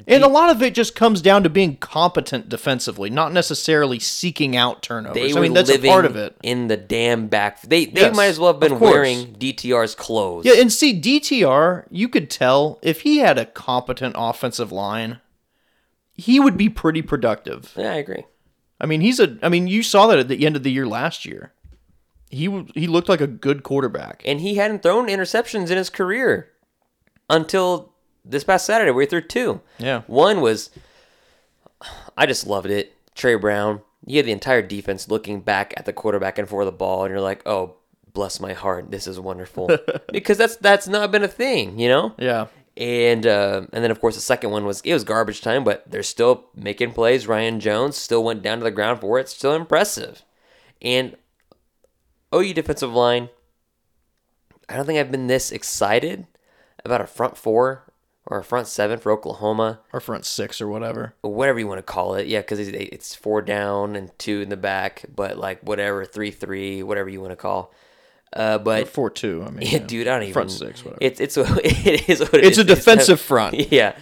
And a lot of it just comes down to being competent defensively, not necessarily seeking out turnovers. They were that's living a part of it. In the damn back. They yes, might as well have been wearing DTR's clothes. Yeah, and see, DTR, you could tell if he had a competent offensive line, he would be pretty productive. Yeah, I agree. I mean, you saw that at the end of the year last year. He looked like a good quarterback. And he hadn't thrown interceptions in his career until... this past Saturday, we threw two. Yeah. One was, I just loved it, Trey Brown. You had the entire defense looking back at the quarterback and for the ball, and you're like, oh, bless my heart, this is wonderful. Because that's not been a thing, you know? Yeah. And then, of course, the second one was, it was garbage time, but they're still making plays. Ryan Jones still went down to the ground for it. Still impressive. And OU defensive line, I don't think I've been this excited about a front four or a front seven for Oklahoma. Or front six or whatever. Whatever you want to call it. Yeah, because it's four down and two in the back. But, like, whatever, 3-3, whatever you want to call. But 4-2, I mean. Yeah, dude, I don't even... Front six, whatever. It is what it is. It's a defensive front. Yeah.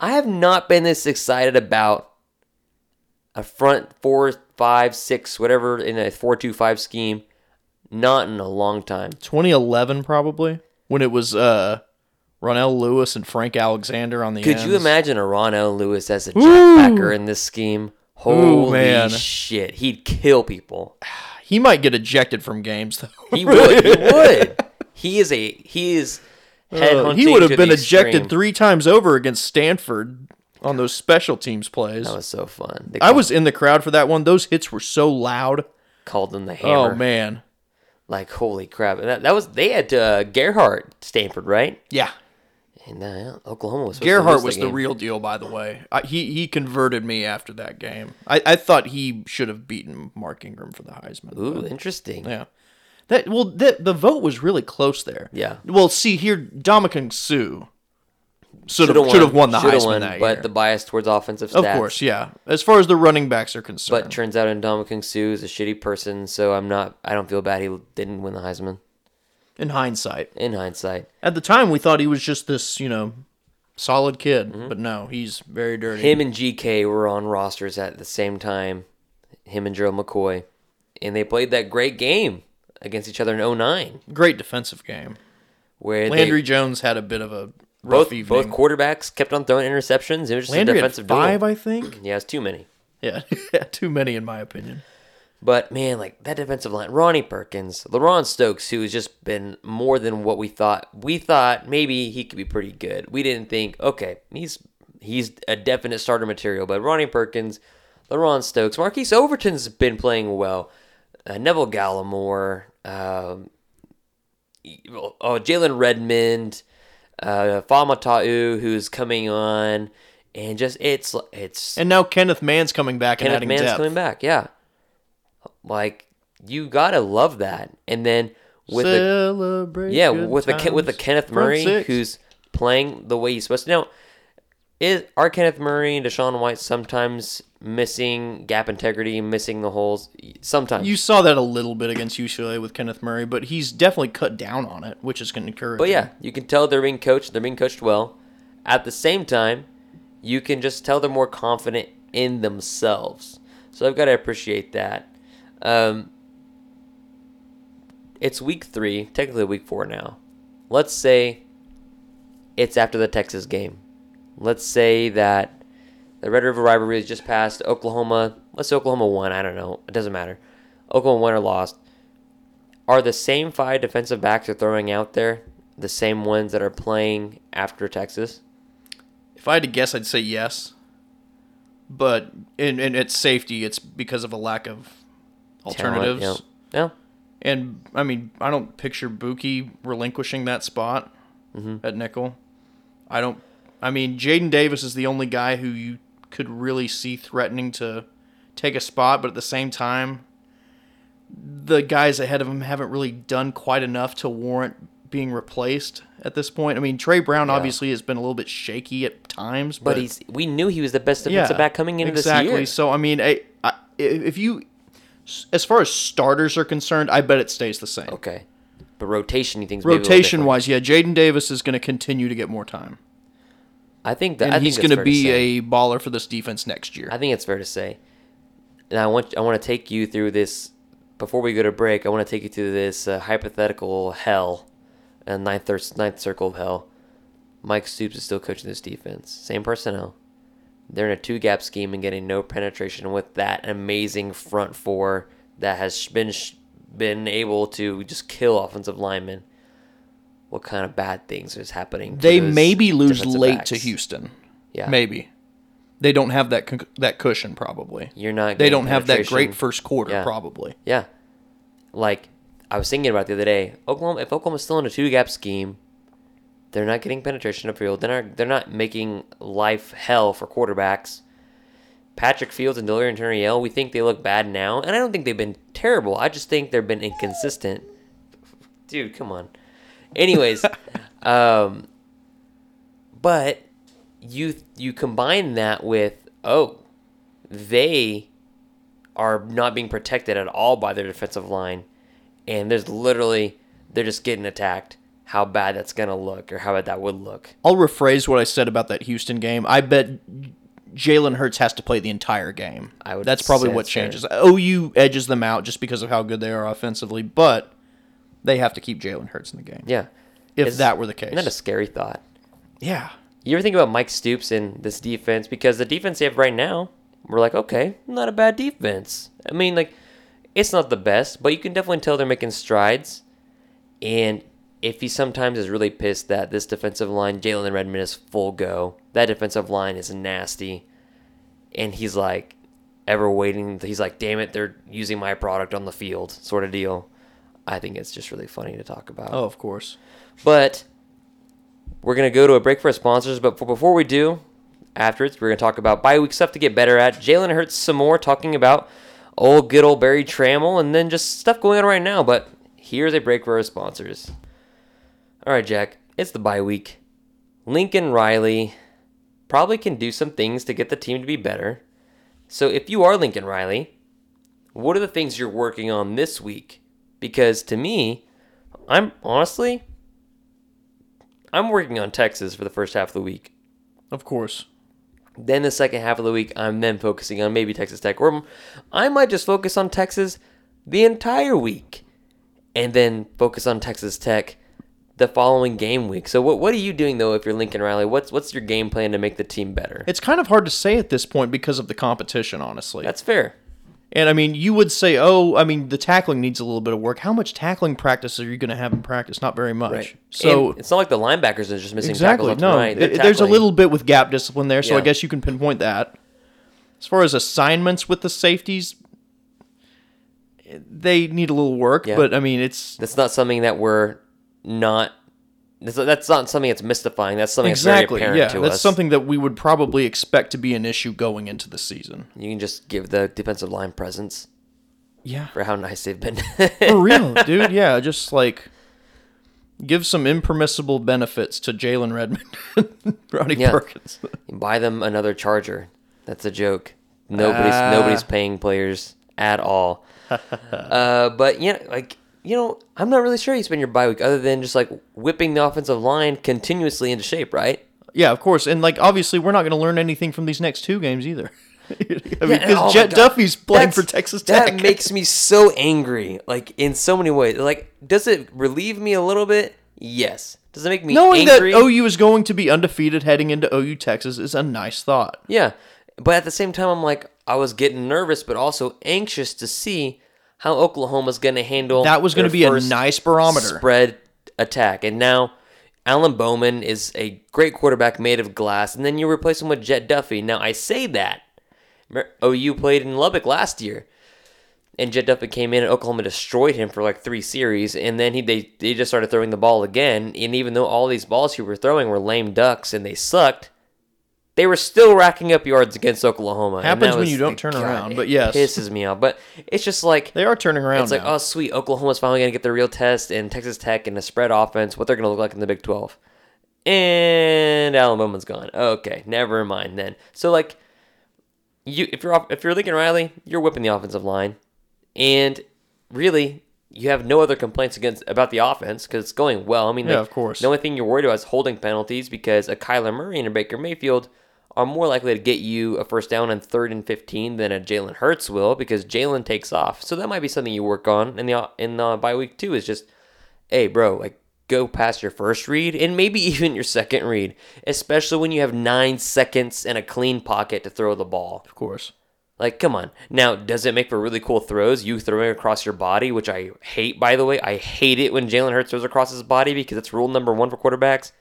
I have not been this excited about a front 4-5-6, whatever, in a 4-2-5 scheme. Not in a long time. 2011, probably, when it was... Ronell Lewis and Frank Alexander on the ends. Could you imagine a Ronell Lewis as a jetpacker in this scheme? Holy shit. He'd kill people. He might get ejected from games, though. He would. He would. He is headhunting. He would have been ejected 3 times over against Stanford on those special teams plays. That was so fun. I was in the crowd for that one. Those hits were so loud. Called them the hammer. Oh, man. Like, holy crap. And that was, they had Gerhardt Stanford, right? Yeah. And Oklahoma was. Gerhardt was the real deal, by the way. He converted me after that game. I thought he should have beaten Mark Ingram for the Heisman. Ooh, but, interesting. Yeah. The vote was really close there. Yeah. Well, see here, Dominican Sue should have won the Heisman that year. But the bias towards offensive stats. Of course, yeah. As far as the running backs are concerned. But turns out Dominican Sue is a shitty person, so I don't feel bad he didn't win the Heisman. In hindsight. At the time, we thought he was just this, solid kid. Mm-hmm. But no, he's very dirty. Him and GK were on rosters at the same time. Him and Gerald McCoy. And they played that great game against each other in 2009. Great defensive game. Where Landry Jones had a bit of a rough evening. Both quarterbacks kept on throwing interceptions. It was just Landry a defensive duel. 5, I think? Yeah, it's too many. Yeah, too many in my opinion. But, man, like, that defensive line, Ronnie Perkins, LeRon Stokes, who has just been more than what we thought. We thought maybe he could be pretty good. We didn't think, okay, he's a definite starter material. But Ronnie Perkins, LeRon Stokes, Marquise Overton's been playing well. Neville Gallimore, Jalen Redmond, Fama Ta'u, who's coming on. And just, it's... And now Kenneth Mann's coming back and adding depth. Kenneth Mann's coming back, yeah. Like, you gotta love that, and then with the Kenneth Murray who's playing the way he's supposed to. Now, are Kenneth Murray and Deshaun White sometimes missing gap integrity, missing the holes? Sometimes you saw that a little bit against UCLA with Kenneth Murray, but he's definitely cut down on it, which is going to encourage. But yeah, you can tell they're being coached. They're being coached well. At the same time, you can just tell they're more confident in themselves. So I've got to appreciate that. It's week 3, technically week 4 now. Let's say it's after the Texas game. Let's say that the Red River rivalry has just passed. Oklahoma, let's say Oklahoma won. I don't know. It doesn't matter. Oklahoma won or lost. Are the same 5 defensive backs are throwing out there the same ones that are playing after Texas? If I had to guess, I'd say yes. But in at safety, it's because of a lack of alternatives. Talent, yeah. And, I mean, I don't picture Buki relinquishing that spot at nickel. Jaden Davis is the only guy who you could really see threatening to take a spot, but at the same time, the guys ahead of him haven't really done quite enough to warrant being replaced at this point. I mean, Trey Brown obviously has been a little bit shaky at times. But we knew he was the best defensive back coming into this year. Exactly. So, I mean, if you... As far as starters are concerned, I bet it stays the same. Okay. But rotation, you think? Rotation-wise, yeah, Jaden Davis is going to continue to get more time. I think that, and I think he's going to be a baller for this defense next year. I think it's fair to say. And I want to take you through this before we go to break. I want to take you through this hypothetical hell, ninth circle of hell. Mike Stoops is still coaching this defense. Same personnel. They're in a two-gap scheme and getting no penetration with that amazing front four that has been able to just kill offensive linemen. What kind of bad things is happening? They maybe lose late to Houston. Yeah, maybe they don't have that cushion. Probably you're not. They don't have that great first quarter. Yeah. Probably. Yeah, like I was thinking about it the other day. Oklahoma, if Oklahoma's still in a two-gap scheme, they're not getting penetration upfield. They're not making life hell for quarterbacks. Patrick Fields and Delarian Turner-Yell, we think they look bad now, and I don't think they've been terrible. I just think they've been inconsistent. Dude, come on. Anyways, but you combine that with, they are not being protected at all by their defensive line, and there's literally, they're just getting attacked. How bad that's going to look, or how bad that would look. I'll rephrase what I said about that Houston game. I bet Jalen Hurts has to play the entire game. That's probably what changes. OU edges them out just because of how good they are offensively, but they have to keep Jalen Hurts in the game. Yeah. If that were the case. Isn't that a scary thought? Yeah. You ever think about Mike Stoops in this defense? Because the defense they have right now, we're like, okay, not a bad defense. I mean, like, it's not the best, but you can definitely tell they're making strides. And if he sometimes is really pissed that this defensive line, Jalen Redmond, is full go. That defensive line is nasty. And he's like, ever waiting. He's like, damn it, they're using my product on the field sort of deal. I think it's just really funny to talk about. Oh, of course. But we're going to go to a break for our sponsors. But before we do, afterwards, we're going to talk about bye-week stuff to get better at. Jalen Hurts some more, talking about good old Barry Trammell, and then just stuff going on right now. But here's a break for our sponsors. All right, Jack, it's the bye week. Lincoln Riley probably can do some things to get the team to be better. So if you are Lincoln Riley, what are the things you're working on this week? Because to me, I'm working on Texas for the first half of the week. Of course. Then the second half of the week, I'm then focusing on maybe Texas Tech. Or I might just focus on Texas the entire week and then focus on Texas Tech the following game week. So what are you doing, though, if you're Lincoln Riley? What's your game plan to make the team better? It's kind of hard to say at this point because of the competition, honestly. That's fair. And, I mean, you would say, the tackling needs a little bit of work. How much tackling practice are you going to have in practice? Not very much. Right. So and it's not like the linebackers are just missing tackles. Exactly, no. There's a little bit with gap discipline there, so yeah. I guess you can pinpoint that. As far as assignments with the safeties, they need a little work, yeah. But, it's... That's not something that we're not... That's not something that's mystifying. That's something that's very apparent to us. That's something that we would probably expect to be an issue going into the season. You can just give the defensive line presents. Yeah. For how nice they've been. For real, dude. Yeah, just give some impermissible benefits to Jalen Redmond and Ronnie Perkins. Buy them another charger. That's a joke. Nobody's paying players at all. But, I'm not really sure you spend your bye week other than just whipping the offensive line continuously into shape, right? Yeah, of course. And obviously we're not going to learn anything from these next two games either. Because Jet Duffy's playing for Texas Tech. That makes me so angry, in so many ways. Does it relieve me a little bit? Yes. Does it make me angry? Knowing that OU is going to be undefeated heading into OU Texas is a nice thought. Yeah. But at the same time, I'm I was getting nervous but also anxious to see how Oklahoma's going to handle that was going to be a nice barometer spread attack. And now Alan Bowman is a great quarterback made of glass, and then you replace him with Jet Duffy. Now I say that OU played in Lubbock last year, and Jet Duffy came in and Oklahoma destroyed him for three series, and then they just started throwing the ball again. And even though all these balls he were throwing were lame ducks and they sucked, they were still racking up yards against Oklahoma. Happens when you don't turn around, but yes. It pisses me off. But it's just they are turning around. It's now. Oh, sweet, Oklahoma's finally going to get their real test, and Texas Tech and the spread offense, what they're going to look like in the Big 12. And Alabama's gone. Okay, never mind then. So, if you're Lincoln Riley, you're whipping the offensive line. And really, you have no other complaints about the offense because it's going well. I mean, of course. The only thing you're worried about is holding penalties because a Kyler Murray and a Baker Mayfield are more likely to get you a first down on 3rd and 15 than a Jalen Hurts will because Jalen takes off. So that might be something you work on in bye week 2 is just, hey, bro, like go past your first read and maybe even your second read, especially when you have 9 seconds and a clean pocket to throw the ball. Of course. Like, come on. Now, does it make for really cool throws? You throwing across your body, which I hate, by the way. I hate it when Jalen Hurts throws across his body because it's rule number 1 for quarterbacks.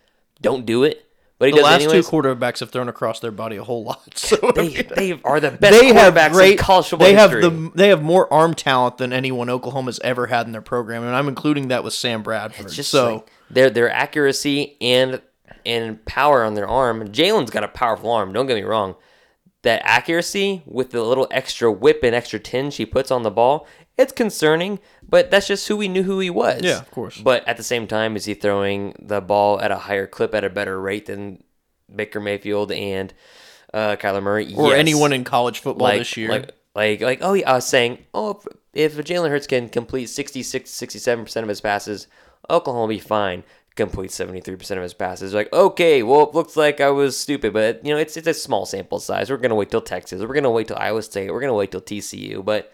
Don't do it. But the last anyways. 2 quarterbacks have thrown across their body a whole lot. So they are the best quarterbacks in college football history. They have more arm talent than anyone Oklahoma's ever had in their program, and I'm including that with Sam Bradford. It's just like their accuracy and power on their arm. Jalen's got a powerful arm, don't get me wrong. That accuracy with the little extra whip and extra tinge he puts on the ball, it's concerning, but that's just who we knew who he was. Yeah, of course. But at the same time, is he throwing the ball at a higher clip at a better rate than Baker Mayfield and Kyler Murray? Or yes. Anyone in college football this year. I was saying, if Jalen Hurts can complete 66, 67% of his passes, Oklahoma will be fine. Complete 73% of his passes. Like, okay, well, it looks like I was stupid, but it's a small sample size. We're gonna wait till Texas. We're gonna wait till Iowa State. We're gonna wait till TCU. But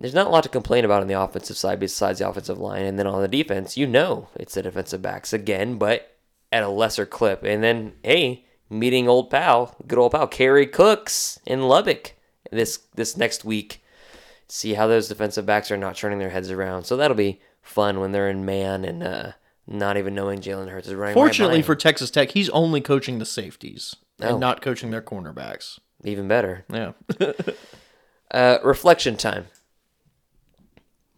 there's not a lot to complain about on the offensive side besides the offensive line, and then on the defense, it's the defensive backs again, but at a lesser clip. And then, hey, meeting good old pal, Kerry Cooks in Lubbock this next week. See how those defensive backs are not turning their heads around. So that'll be fun when they're in man and not even knowing Jalen Hurts is running. Fortunately for Texas Tech, he's only coaching the safeties and not coaching their cornerbacks. Even better. Yeah. Reflection time.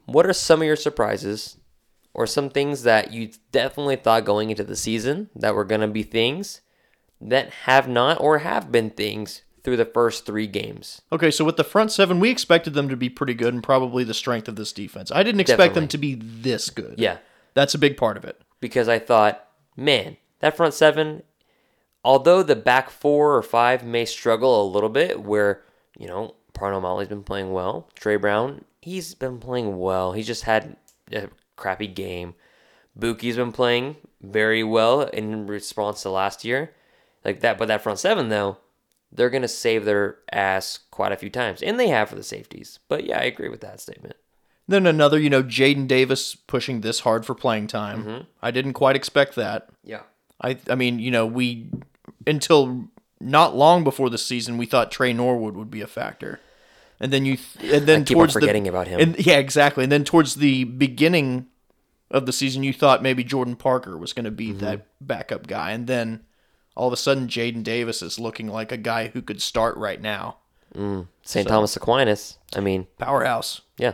What are some of your surprises or some things that you definitely thought going into the season that were going to be things that have not or have been things through the first 3 games? Okay, so with the front 7, we expected them to be pretty good and probably the strength of this defense. I didn't expect them to be this good. Yeah. That's a big part of it. Because I thought, man, that front 7, although the back 4 or 5 may struggle a little bit, where, Parnell Motley's been playing well. Trey Brown, he's been playing well. He just had a crappy game. Buki's been playing very well in response to last year. Like that. But that front 7, though, they're going to save their ass quite a few times. And they have for the safeties. But yeah, I agree with that statement. Then another, Jaden Davis pushing this hard for playing time. Mm-hmm. I didn't quite expect that. Yeah. I mean, we, until not long before the season, we thought Trey Norwood would be a factor. And then I keep on forgetting about him. Yeah, exactly. And then towards the beginning of the season, you thought maybe Jordan Parker was going to be that backup guy. And then all of a sudden, Jaden Davis is looking like a guy who could start right now. St. Thomas Aquinas. I mean. Powerhouse. Yeah.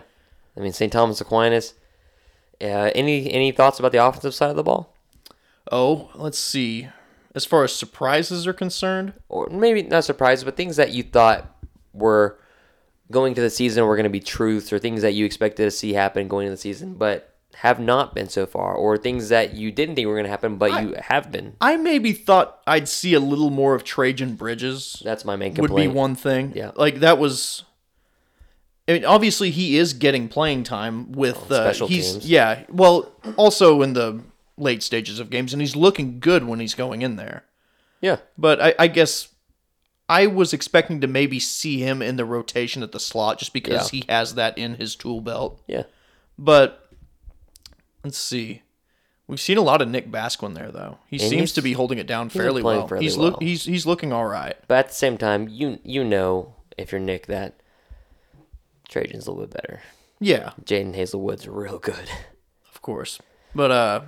I mean, St. Thomas Aquinas. Any thoughts about the offensive side of the ball? Oh, let's see. As far as surprises are concerned? Or maybe not surprises, but things that you thought were going to the season were going to be truths or things that you expected to see happen going into the season, but have not been so far, or things that you didn't think were going to happen, but you have been. I maybe thought I'd see a little more of Trajan Bridges. That's my main complaint. Would be one thing. Yeah. Like, that was... I mean, obviously he is getting playing time with special teams. Yeah, well, also in the late stages of games, and he's looking good when he's going in there. Yeah, but I guess I was expecting to maybe see him in the rotation at the slot just because he has that in his tool belt. Yeah, but let's see. We've seen a lot of Nick Basquin there, though. He seems to be holding it down fairly well. He's looking all right. But at the same time, if you're Nick that. Trajan's a little bit better. Yeah. Jaden Hazelwood's real good. Of course. But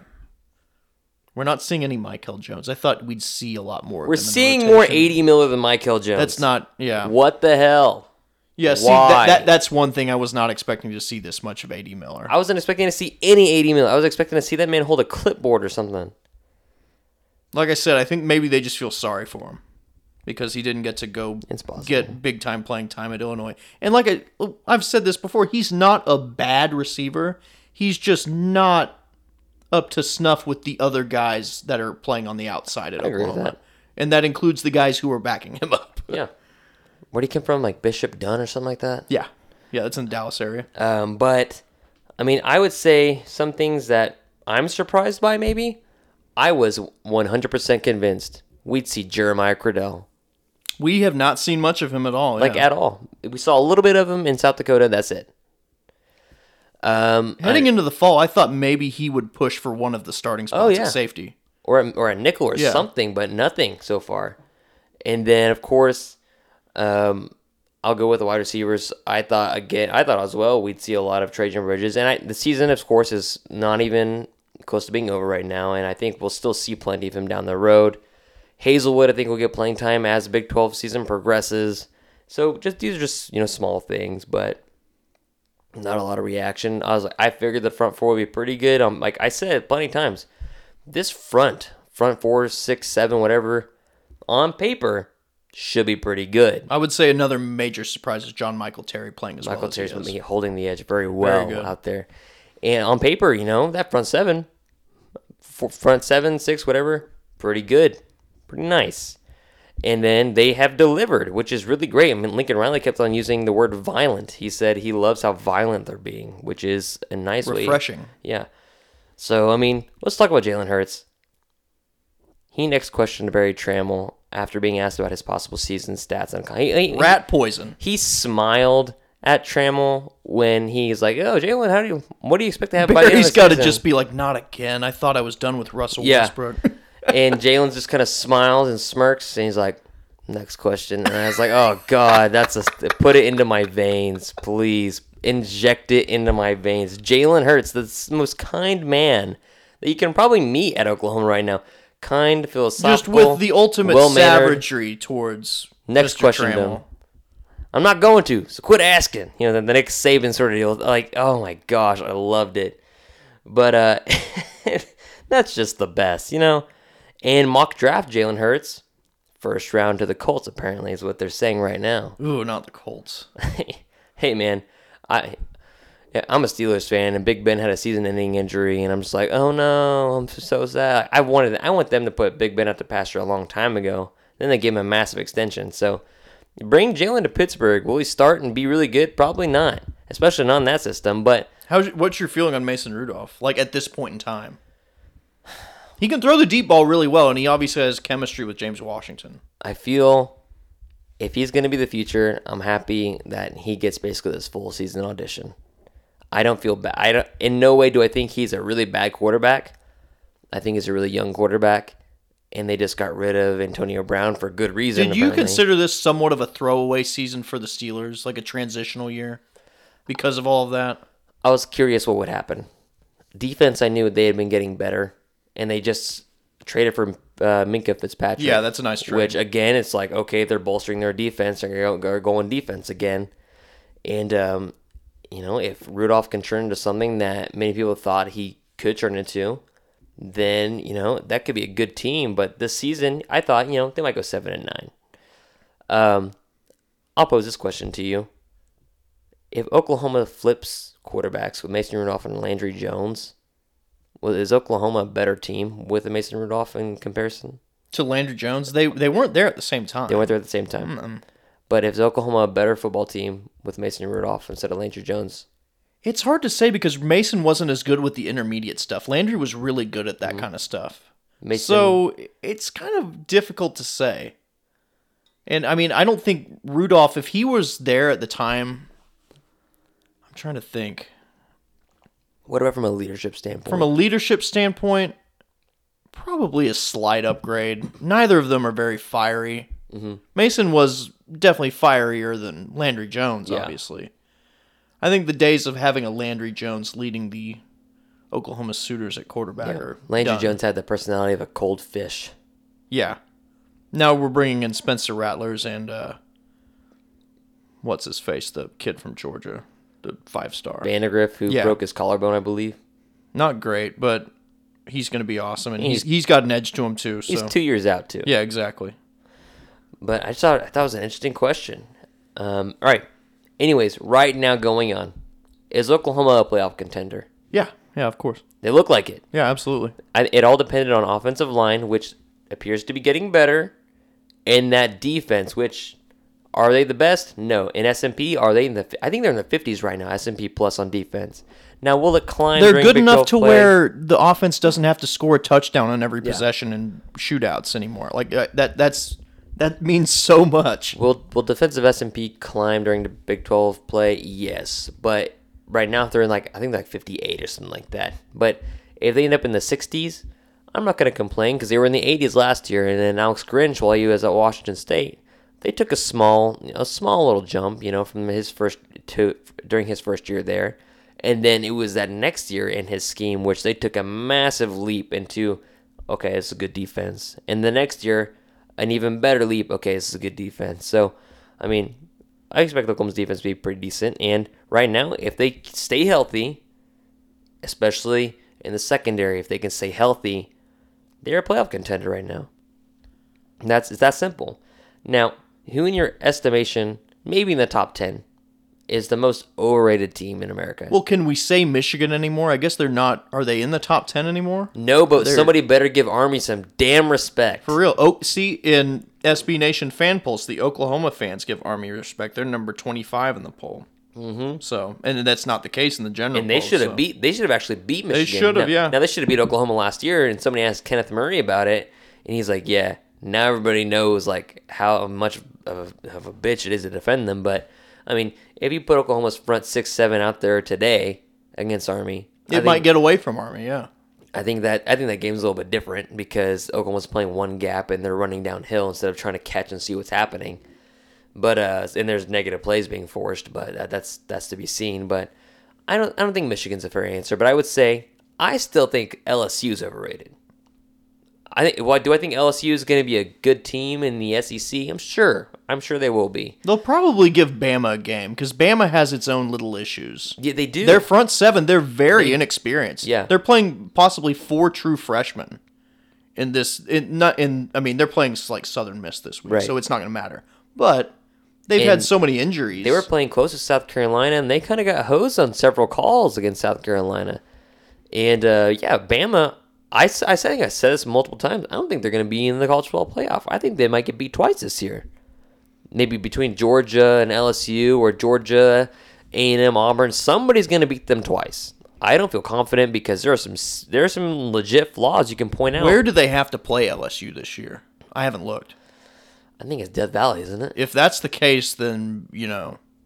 we're not seeing any Michael Jones. I thought we'd see a lot more. We're seeing more 80 miller than Michael Jones. That's not, yeah. What the hell? Yeah, see, that's one thing I was not expecting to see this much of 80 miller. I wasn't expecting to see any 80 miller. I was expecting to see that man hold a clipboard or something. Like I said, I think maybe they just feel sorry for him. Because he didn't get to go get big-time playing time at Illinois. And like I've said this before, he's not a bad receiver. He's just not up to snuff with the other guys that are playing on the outside at Oklahoma. I agree with that. And that includes the guys who are backing him up. Yeah. Where did he come from? Like Bishop Dunn or something like that? Yeah. Yeah, that's in the Dallas area. But I mean, I would say some things that I'm surprised by maybe. I was 100% convinced we'd see Jeremiah Cradell. We have not seen much of him at all. Like, yeah. At all. We saw a little bit of him in South Dakota. That's it. Heading into the fall, I thought maybe he would push for one of the starting spots at safety. Or a nickel or something, but nothing so far. And then, of course, I'll go with the wide receivers. I thought as well we'd see a lot of Trajan Bridges. And the season, of course, is not even close to being over right now. And I think we'll still see plenty of him down the road. Hazelwood, I think, will get playing time as the Big 12 season progresses. So these are just small things, but not a lot of reaction. I figured the front four would be pretty good. Like I said plenty of times, this front four, 6, 7, whatever, on paper should be pretty good. I would say another major surprise is Jon-Michael Terry playing as well. Michael Terry's holding the edge very well out there, and on paper, that front seven, six, whatever, pretty good. Pretty nice. And then they have delivered, which is really great. I mean, Lincoln Riley kept on using the word violent. He said he loves how violent they're being, which is a nice way. Refreshing. Yeah. So, I mean, let's talk about Jalen Hurts. He next questioned Barry Trammell after being asked about his possible season stats. Rat poison. He smiled at Trammell when he's like, "Oh, Jalen, what do you expect to have by the end of the season?" Barry's got to just be like, "Not again. I thought I was done with Russell Westbrook." And Jalen just kind of smiles and smirks, and he's like, "Next question." And I was like, "Oh God, put it into my veins, please inject it into my veins." Jalen Hurts, the most kind man that you can probably meet at Oklahoma right now, kind, philosophical, just with the ultimate savagery towards. Next Mr. question, Trammell. Though. I'm not going to, so quit asking. The Nick Saban sort of deal. Like, oh my gosh, I loved it, but that's just the best, And mock draft Jalen Hurts, first round to the Colts, apparently, is what they're saying right now. Ooh, not the Colts. Hey, man, I'm a Steelers fan, and Big Ben had a season-ending injury, and I'm just like, oh, no, I'm so sad. I want them to put Big Ben out to pasture a long time ago. Then they gave him a massive extension. So bring Jalen to Pittsburgh. Will he start and be really good? Probably not, especially not in that system. But what's your feeling on Mason Rudolph, like, at this point in time? He can throw the deep ball really well, and he obviously has chemistry with James Washington. I feel if he's going to be the future, I'm happy that he gets basically this full season audition. I don't feel bad. In no way do I think he's a really bad quarterback. I think he's a really young quarterback, and they just got rid of Antonio Brown for good reason. Did you consider this somewhat of a throwaway season for the Steelers, like a transitional year because of all of that? I was curious what would happen. Defense, I knew they had been getting better. And they just traded for Minkah Fitzpatrick. Yeah, that's a nice trade. Which, again, it's like, okay, they're bolstering their defense. They're going defense again. And, if Rudolph can turn into something that many people thought he could turn into, then, that could be a good team. But this season, I thought, they might go 7-9. I'll pose this question to you. If Oklahoma flips quarterbacks with Mason Rudolph and Landry Jones... Well, is Oklahoma a better team with a Mason Rudolph in comparison to Landry Jones? They weren't there at the same time. Mm-hmm. But is Oklahoma a better football team with Mason Rudolph instead of Landry Jones? It's hard to say because Mason wasn't as good with the intermediate stuff. Landry was really good at that kind of stuff. So it's kind of difficult to say. And I mean, I don't think Rudolph, if he was there at the time, I'm trying to think. What about from a leadership standpoint? From a leadership standpoint, probably a slight upgrade. Neither of them are very fiery. Mm-hmm. Mason was definitely fierier than Landry Jones, obviously. I think the days of having a Landry Jones leading the Oklahoma Sooners at quarterback are Landry Jones had the personality of a cold fish. Yeah. Now we're bringing in Spencer Rattlers and what's-his-face, the kid from Georgia. The 5-star Vandegrift, who broke his collarbone, I believe. Not great, but he's going to be awesome, and he's got an edge to him too. So. He's 2 years out too. Yeah, exactly. But I thought it was an interesting question. All right. Anyways, right now going on, is Oklahoma a playoff contender? Yeah, of course. They look like it. Yeah, absolutely. It all depended on offensive line, which appears to be getting better, and that defense, which. Are they the best? No. In S&P, I think they're in the 50s right now, S&P plus on defense. Now, will it climb? They're good enough to where the offense doesn't have to score a touchdown on every possession in shootouts anymore. Like that means so much. Will defensive S&P climb during the Big 12 play? Yes, but right now they're in I think 58 or something like that. But if they end up in the 60s, I'm not going to complain because they were in the 80s last year. And then Alex Grinch, while he was at Washington State, they took a small little jump, from during his first year there. And then it was that next year in his scheme, which they took a massive leap into, okay, it's a good defense. And the next year, an even better leap, okay, this is a good defense. So, I mean, I expect Oklahoma's defense to be pretty decent. And right now, if they stay healthy, especially in the secondary, if they can stay healthy, they're a playoff contender right now. And it's that simple. Now, who in your estimation, maybe in the top 10, is the most overrated team in America? Well, can we say Michigan anymore? I guess they're not. Are they in the top 10 anymore? No, but somebody better give Army some damn respect. For real. Oh, see, in SB Nation Fan Pulse, the Oklahoma fans give Army respect. They're number 25 in the poll. Mm-hmm. So, and that's not the case in the general. And they should have actually beat Michigan. They should have, yeah. Now they should have beat Oklahoma last year, and somebody asked Kenneth Murray about it, and he's like, "Yeah, now everybody knows how much of a bitch it is to defend them." But I mean, if you put Oklahoma's front 6-7 out there today against Army, it might get away from Army. Yeah, I think that game's a little bit different because Oklahoma's playing one gap and they're running downhill instead of trying to catch and see what's happening. But and there's negative plays being forced, but that's to be seen. But I don't think Michigan's a fair answer. But I would say I still think LSU's overrated. Do I think LSU is going to be a good team in the SEC? I'm sure they will be. They'll probably give Bama a game because Bama has its own little issues. Yeah, they do. Their front seven, they're very inexperienced. Yeah, they're playing possibly four true freshmen in this. They're playing Southern Miss this week, right, so it's not going to matter. But they've had so many injuries. They were playing close to South Carolina, and they kind of got hosed on several calls against South Carolina. And Bama. I think I said this multiple times. I don't think they're going to be in the college football playoff. I think they might get beat twice this year. Maybe between Georgia and LSU or Georgia, A&M, Auburn, somebody's going to beat them twice. I don't feel confident because there are some legit flaws you can point out. Where do they have to play LSU this year? I haven't looked. I think it's Death Valley, isn't it? If that's the case, then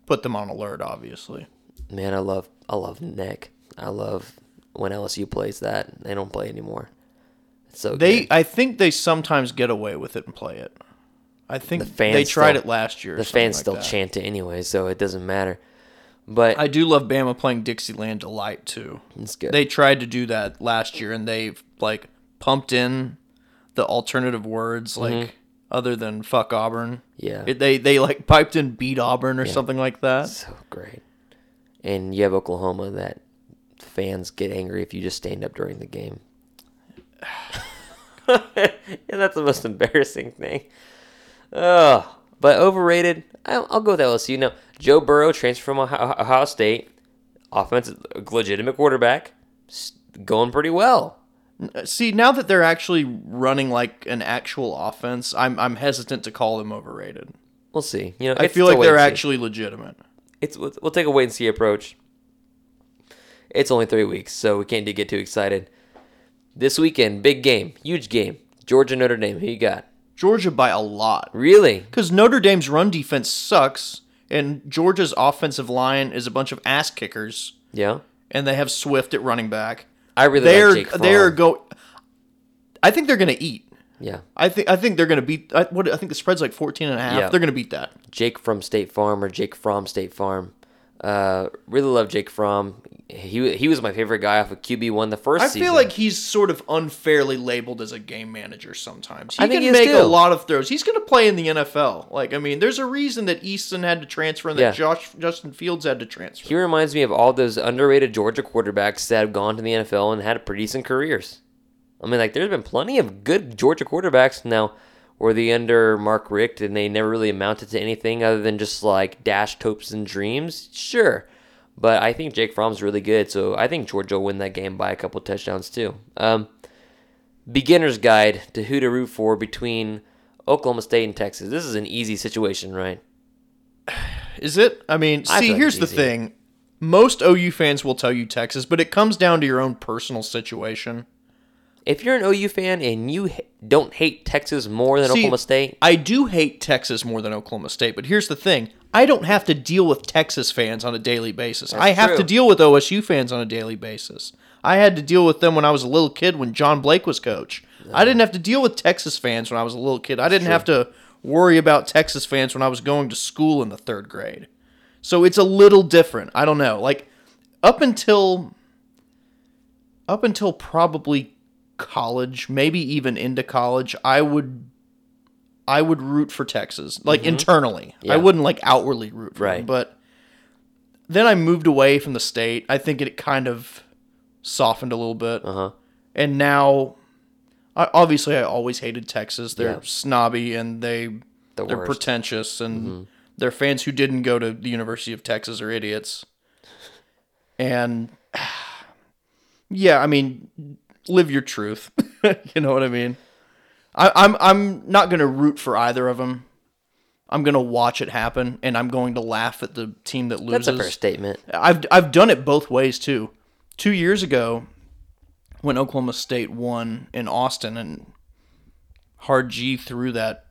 put them on alert. Obviously, man, I love Nick. I love. When LSU plays that, they don't play anymore. It's so good. I think they sometimes get away with it and play it. I think they tried it last year. The fans still chant it anyway, so it doesn't matter. But I do love Bama playing Dixieland Delight too. It's good. They tried to do that last year, and they've pumped in the alternative words other than fuck Auburn. Yeah, they piped in beat Auburn or something like that. So great. And you have Oklahoma that. Fans get angry if you just stand up during the game. And that's the most embarrassing thing. But overrated, I'll go with LSU. Now, Joe Burrow transferred from Ohio State. Offensive, legitimate quarterback. Going pretty well. See, now that they're actually running an actual offense, I'm hesitant to call them overrated. We'll see. I feel like they're actually legitimate. We'll take a wait-and-see approach. It's only 3 weeks, so we can't get too excited. This weekend, big game, huge game. Georgia-Notre Dame, who you got? Georgia by a lot. Really? Because Notre Dame's run defense sucks, and Georgia's offensive line is a bunch of ass kickers. Yeah. And they have Swift at running back. I really like Jake Fromm. I think they're going to eat. Yeah. I think they're going to beat... I think the spread's 14.5. Yeah. They're going to beat that. Jake Fromm State Farm. Really love Jake Fromm. He was my favorite guy off of QB1 the first season. I feel like he's sort of unfairly labeled as a game manager sometimes. He can make a lot of throws. He's going to play in the NFL. There's a reason that Easton had to transfer and that Justin Fields had to transfer. He reminds me of all those underrated Georgia quarterbacks that have gone to the NFL and had pretty decent careers. There's been plenty of good Georgia quarterbacks now. Were they under Mark Richt and they never really amounted to anything other than just dashed hopes and dreams? Sure. But I think Jake Fromm's really good, so I think Georgia will win that game by a couple touchdowns too. Beginner's guide to who to root for between Oklahoma State and Texas. This is an easy situation, right? Is it? Here's the thing. most OU fans will tell you Texas, but it comes down to your own personal situation. If you're an OU fan and you don't hate Texas more than Oklahoma State... I do hate Texas more than Oklahoma State, but here's the thing. I don't have to deal with Texas fans on a daily basis. That's true. I have to deal with OSU fans on a daily basis. I had to deal with them when I was a little kid when John Blake was coach. No. I didn't have to deal with Texas fans when I was a little kid. I didn't have to worry about Texas fans when I was going to school in the third grade. So it's a little different. I don't know. Like, up until probably college, maybe even into college, I would root for Texas, like internally. Yeah. I wouldn't like outwardly root for them, but then I moved away from the state. I think it kind of softened a little bit. Uh-huh. And now, obviously, I always hated Texas. They're snobby and they're pretentious, and their fans who didn't go to the University of Texas are idiots. And yeah, I mean, live your truth. You know what I mean? I'm not going to root for either of them. I'm going to watch it happen, and I'm going to laugh at the team that loses. That's a fair statement. I've done it both ways, too. 2 years ago, when Oklahoma State won in Austin, and Hard G threw that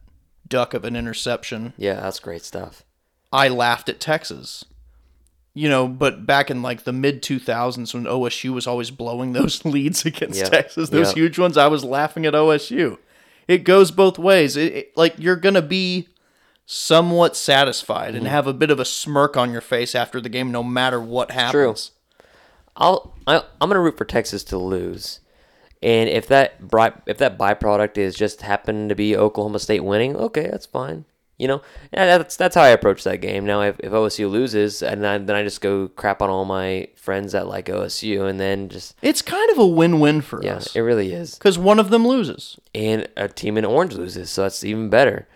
duck of an interception. Yeah, that's great stuff. I laughed at Texas. You know, but back in like the mid-2000s when OSU was always blowing those leads against Texas, those huge ones, I was laughing at OSU. It goes both ways. Like, you're going to be somewhat satisfied and have a bit of a smirk on your face after the game no matter what happens. True. I'm going to root for Texas to lose. And if that byproduct is just happened to be Oklahoma State winning, okay, that's fine. You know, that's how I approach that game. Now, if OSU loses, and then I just go crap on all my friends that like OSU, and then just... It's kind of a win-win for us. Yeah, it really is. Because one of them loses. And a team in orange loses, so that's even better.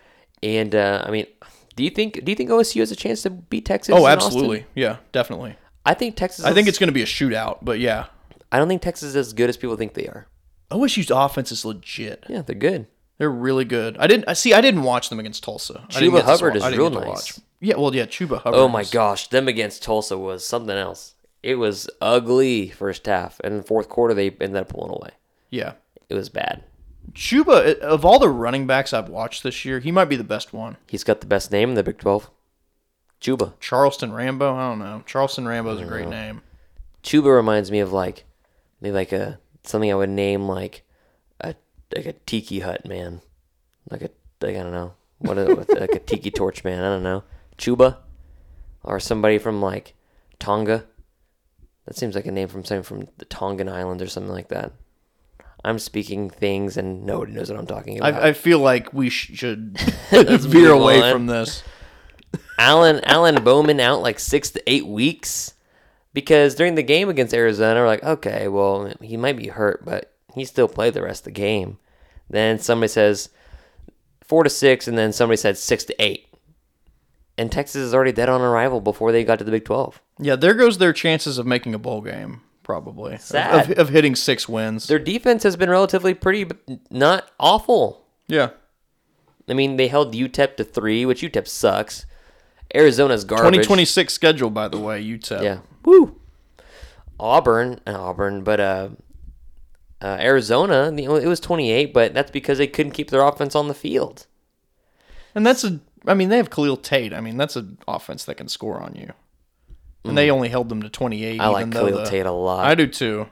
And, I mean, do you think OSU has a chance to beat Texas? Oh, absolutely. Austin? Yeah, definitely. I think it's going to be a shootout, but yeah. I don't think Texas is as good as people think they are. OSU's offense is legit. Yeah, they're good. They're really good. I didn't watch them against Tulsa. Chuba Hubbard is real nice. Yeah, well, yeah, Chuba Hubbard. Oh my gosh, them against Tulsa was something else. It was ugly first half, and in the fourth quarter they ended up pulling away. Yeah, it was bad. Chuba, of all the running backs I've watched this year, he might be the best one. He's got the best name in the Big 12. Chuba. Charleston Rambo. I don't know. Charleston Rambo's a great name. Chuba reminds me of like a something I would name like a tiki hut man, like I don't know what like a tiki torch man. I don't know, Chuba, or somebody from like Tonga. That seems like a name from something from the Tongan Island or something like that. I'm speaking things and nobody knows what I'm talking about. I feel like we should veer away from this. Alan Bowman out like 6 to 8 weeks because during the game against Arizona, we're like, okay, well he might be hurt, but he still played the rest of the game. Then somebody says 4 to 6, and then somebody said 6 to 8. And Texas is already dead on arrival before they got to the Big 12. Yeah, there goes their chances of making a bowl game, probably. Sad. Of hitting 6 wins. Their defense has been relatively pretty, but not awful. Yeah. I mean, they held UTEP to 3, which UTEP sucks. Arizona's garbage. 2026 schedule, by the way, UTEP. Yeah. Woo. Auburn, but... Arizona, it was 28, but that's because they couldn't keep their offense on the field. And they have Khalil Tate. I mean, that's an offense that can score on you. And they only held them to 28. I like Khalil Tate a lot. I do too.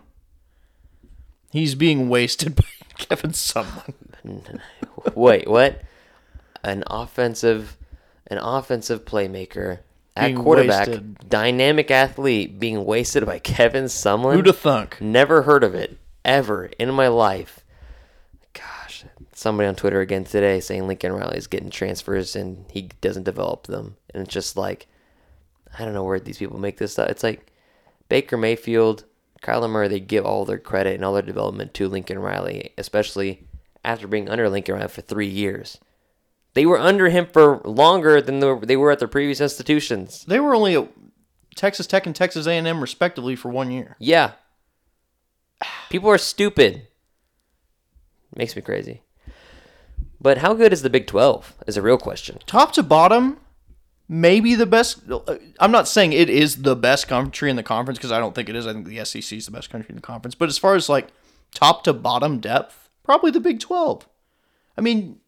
He's being wasted by Kevin Sumlin. Wait, what? An offensive playmaker at quarterback, wasted. Dynamic athlete being wasted by Kevin Sumlin. Who'da thunk? Never heard of it. Ever in my life. Gosh, somebody on Twitter again today saying Lincoln Riley's getting transfers and he doesn't develop them. And it's just like, I don't know where these people make this up. It's like Baker Mayfield, Kyler Murray, they give all their credit and all their development to Lincoln Riley, especially after being under Lincoln Riley for 3 years. They were under him for longer than they were at their previous institutions. They were only at Texas Tech and Texas A&M respectively for 1 year. Yeah. People are stupid. Makes me crazy. But how good is the Big 12 is a real question. Top to bottom, maybe the best. I'm not saying it is the best country in the conference, because I don't think it is. I think the SEC is the best country in the conference. But as far as like top to bottom depth, probably the Big 12. I mean,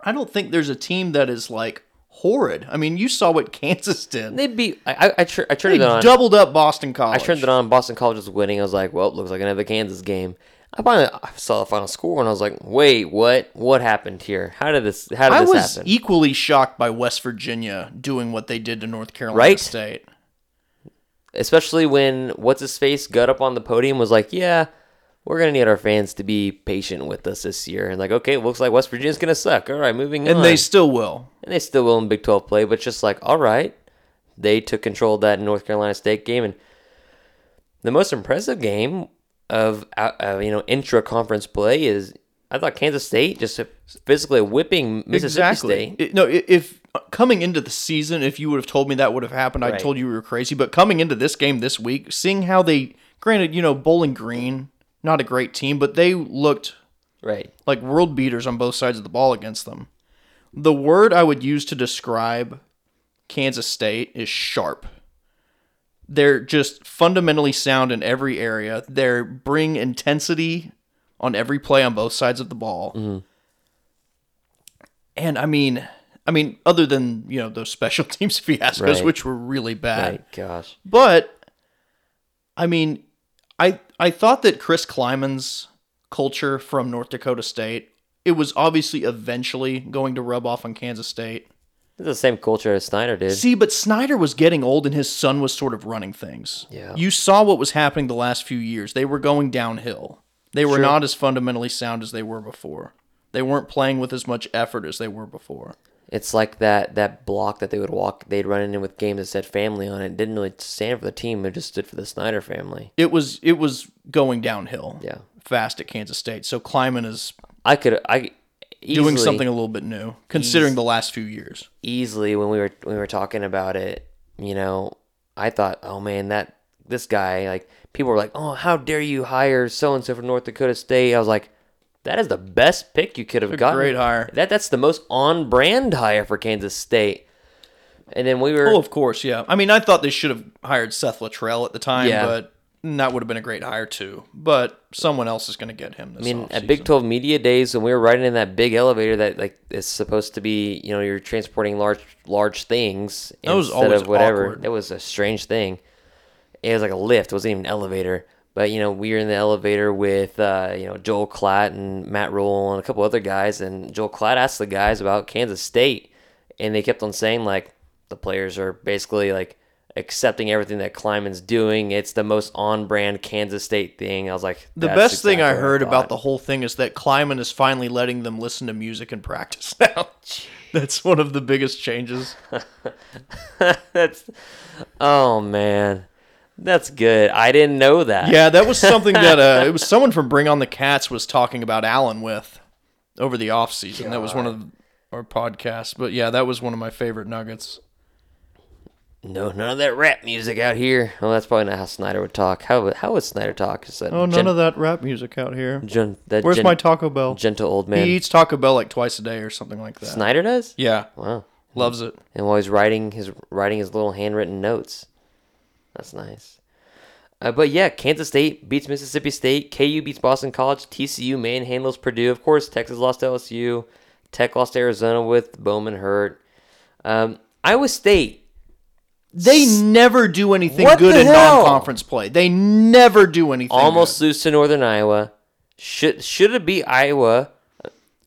I don't think there's a team that is like horrid. I mean, you saw what Kansas did. They beat. I turned it on. Doubled up Boston College. I turned it on. Boston College was winning. I was like, well, it looks like another Kansas game. I saw the final score and I was like, "Wait, what? What happened here? How did this happen?" I was equally shocked by West Virginia doing what they did to North Carolina State, especially when what's his face got up on the podium was like, "Yeah, we're gonna need our fans to be patient with us this year." And like, okay, it looks like West Virginia's gonna suck. All right, moving on. And they still will. In Big 12 play, but just like, all right, they took control of that North Carolina State game, and the most impressive game of intra conference play is I thought Kansas State just physically whipping Mississippi State. No, if coming into the season, if you would have told me that would have happened, I told you we were crazy. But coming into this game this week, seeing how they, granted, Bowling Green, not a great team, but they looked like world beaters on both sides of the ball against them. The word I would use to describe Kansas State is sharp. They're just fundamentally sound in every area. They bring intensity on every play on both sides of the ball. Mm-hmm. And I mean, other than those special teams fiascos, which were really bad. Gosh. But I mean, I thought that Chris Kleiman's culture from North Dakota State, it was obviously eventually going to rub off on Kansas State. It's the same culture as Snyder did. See, but Snyder was getting old and his son was sort of running things. Yeah. You saw what was happening the last few years. They were going downhill. They were not as fundamentally sound as they were before. They weren't playing with as much effort as they were before. It's like that block that they would walk, they'd run in with games that said family on it. It didn't really stand for the team. It just stood for the Snyder family. It was going downhill fast at Kansas State. So Kleiman is... doing something a little bit new, considering the last few years. Easily, when we were talking about it, I thought, oh man, this guy, like people were like, oh, how dare you hire so and so from North Dakota State? I was like, that is the best pick you could have gotten. Great hire. That's the most on brand hire for Kansas State. And then we were, oh, of course, yeah. I mean, I thought they should have hired Seth Luttrell at the time, but that would have been a great hire, too. But someone else is going to get him this offseason. At Big 12 Media Days, when we were riding in that big elevator that is supposed to be, you're transporting large things instead of whatever. Awkward. It was a strange thing. It was like a lift. It wasn't even an elevator. But, we were in the elevator with, Joel Klatt and Matt Rule and a couple other guys. And Joel Klatt asked the guys about Kansas State. And they kept on saying, like, the players are basically, like, accepting everything that Kleiman's doing. It's the most on-brand Kansas State thing. I was like, the best thing I heard about the whole thing is that Kleiman is finally letting them listen to music and practice now. That's one of the biggest changes. Oh man, that's good. I didn't know that. Yeah, that was something that it was someone from Bring On the Cats was talking about Alan with over the off season. God. That was one of our podcasts. But yeah, that was one of my favorite nuggets. No, none of that rap music out here. Well, that's probably not how Snyder would talk. How would Snyder talk? None of that rap music out here. Where's my Taco Bell? Gentle old man. He eats Taco Bell like twice a day or something like that. Snyder does? Yeah. Wow. Loves it. And while he's writing his little handwritten notes. That's nice. But yeah, Kansas State beats Mississippi State. KU beats Boston College. TCU manhandles Purdue. Of course, Texas lost to LSU. Tech lost to Arizona with Bowman hurt. Iowa State. They never do anything good in non-conference play. They never do anything Almost lose to Northern Iowa. Should it be Iowa,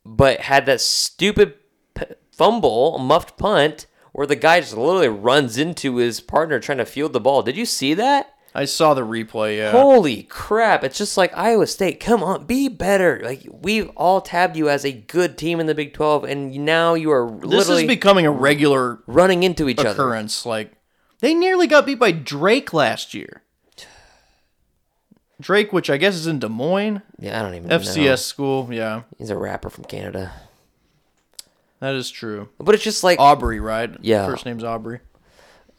but had that stupid fumble, muffed punt, where the guy just literally runs into his partner trying to field the ball. Did you see that? I saw the replay, yeah. Holy crap. It's just like, Iowa State, come on, be better. Like, we've all tabbed you as a good team in the Big 12, and now you are literally... This is becoming a regular running into each occurrence, like... They nearly got beat by Drake last year. Drake, which I guess is in Des Moines. Yeah, I don't even know. FCS school, yeah. He's a rapper from Canada. That is true. But it's just like... Aubrey, right? Yeah. First name's Aubrey.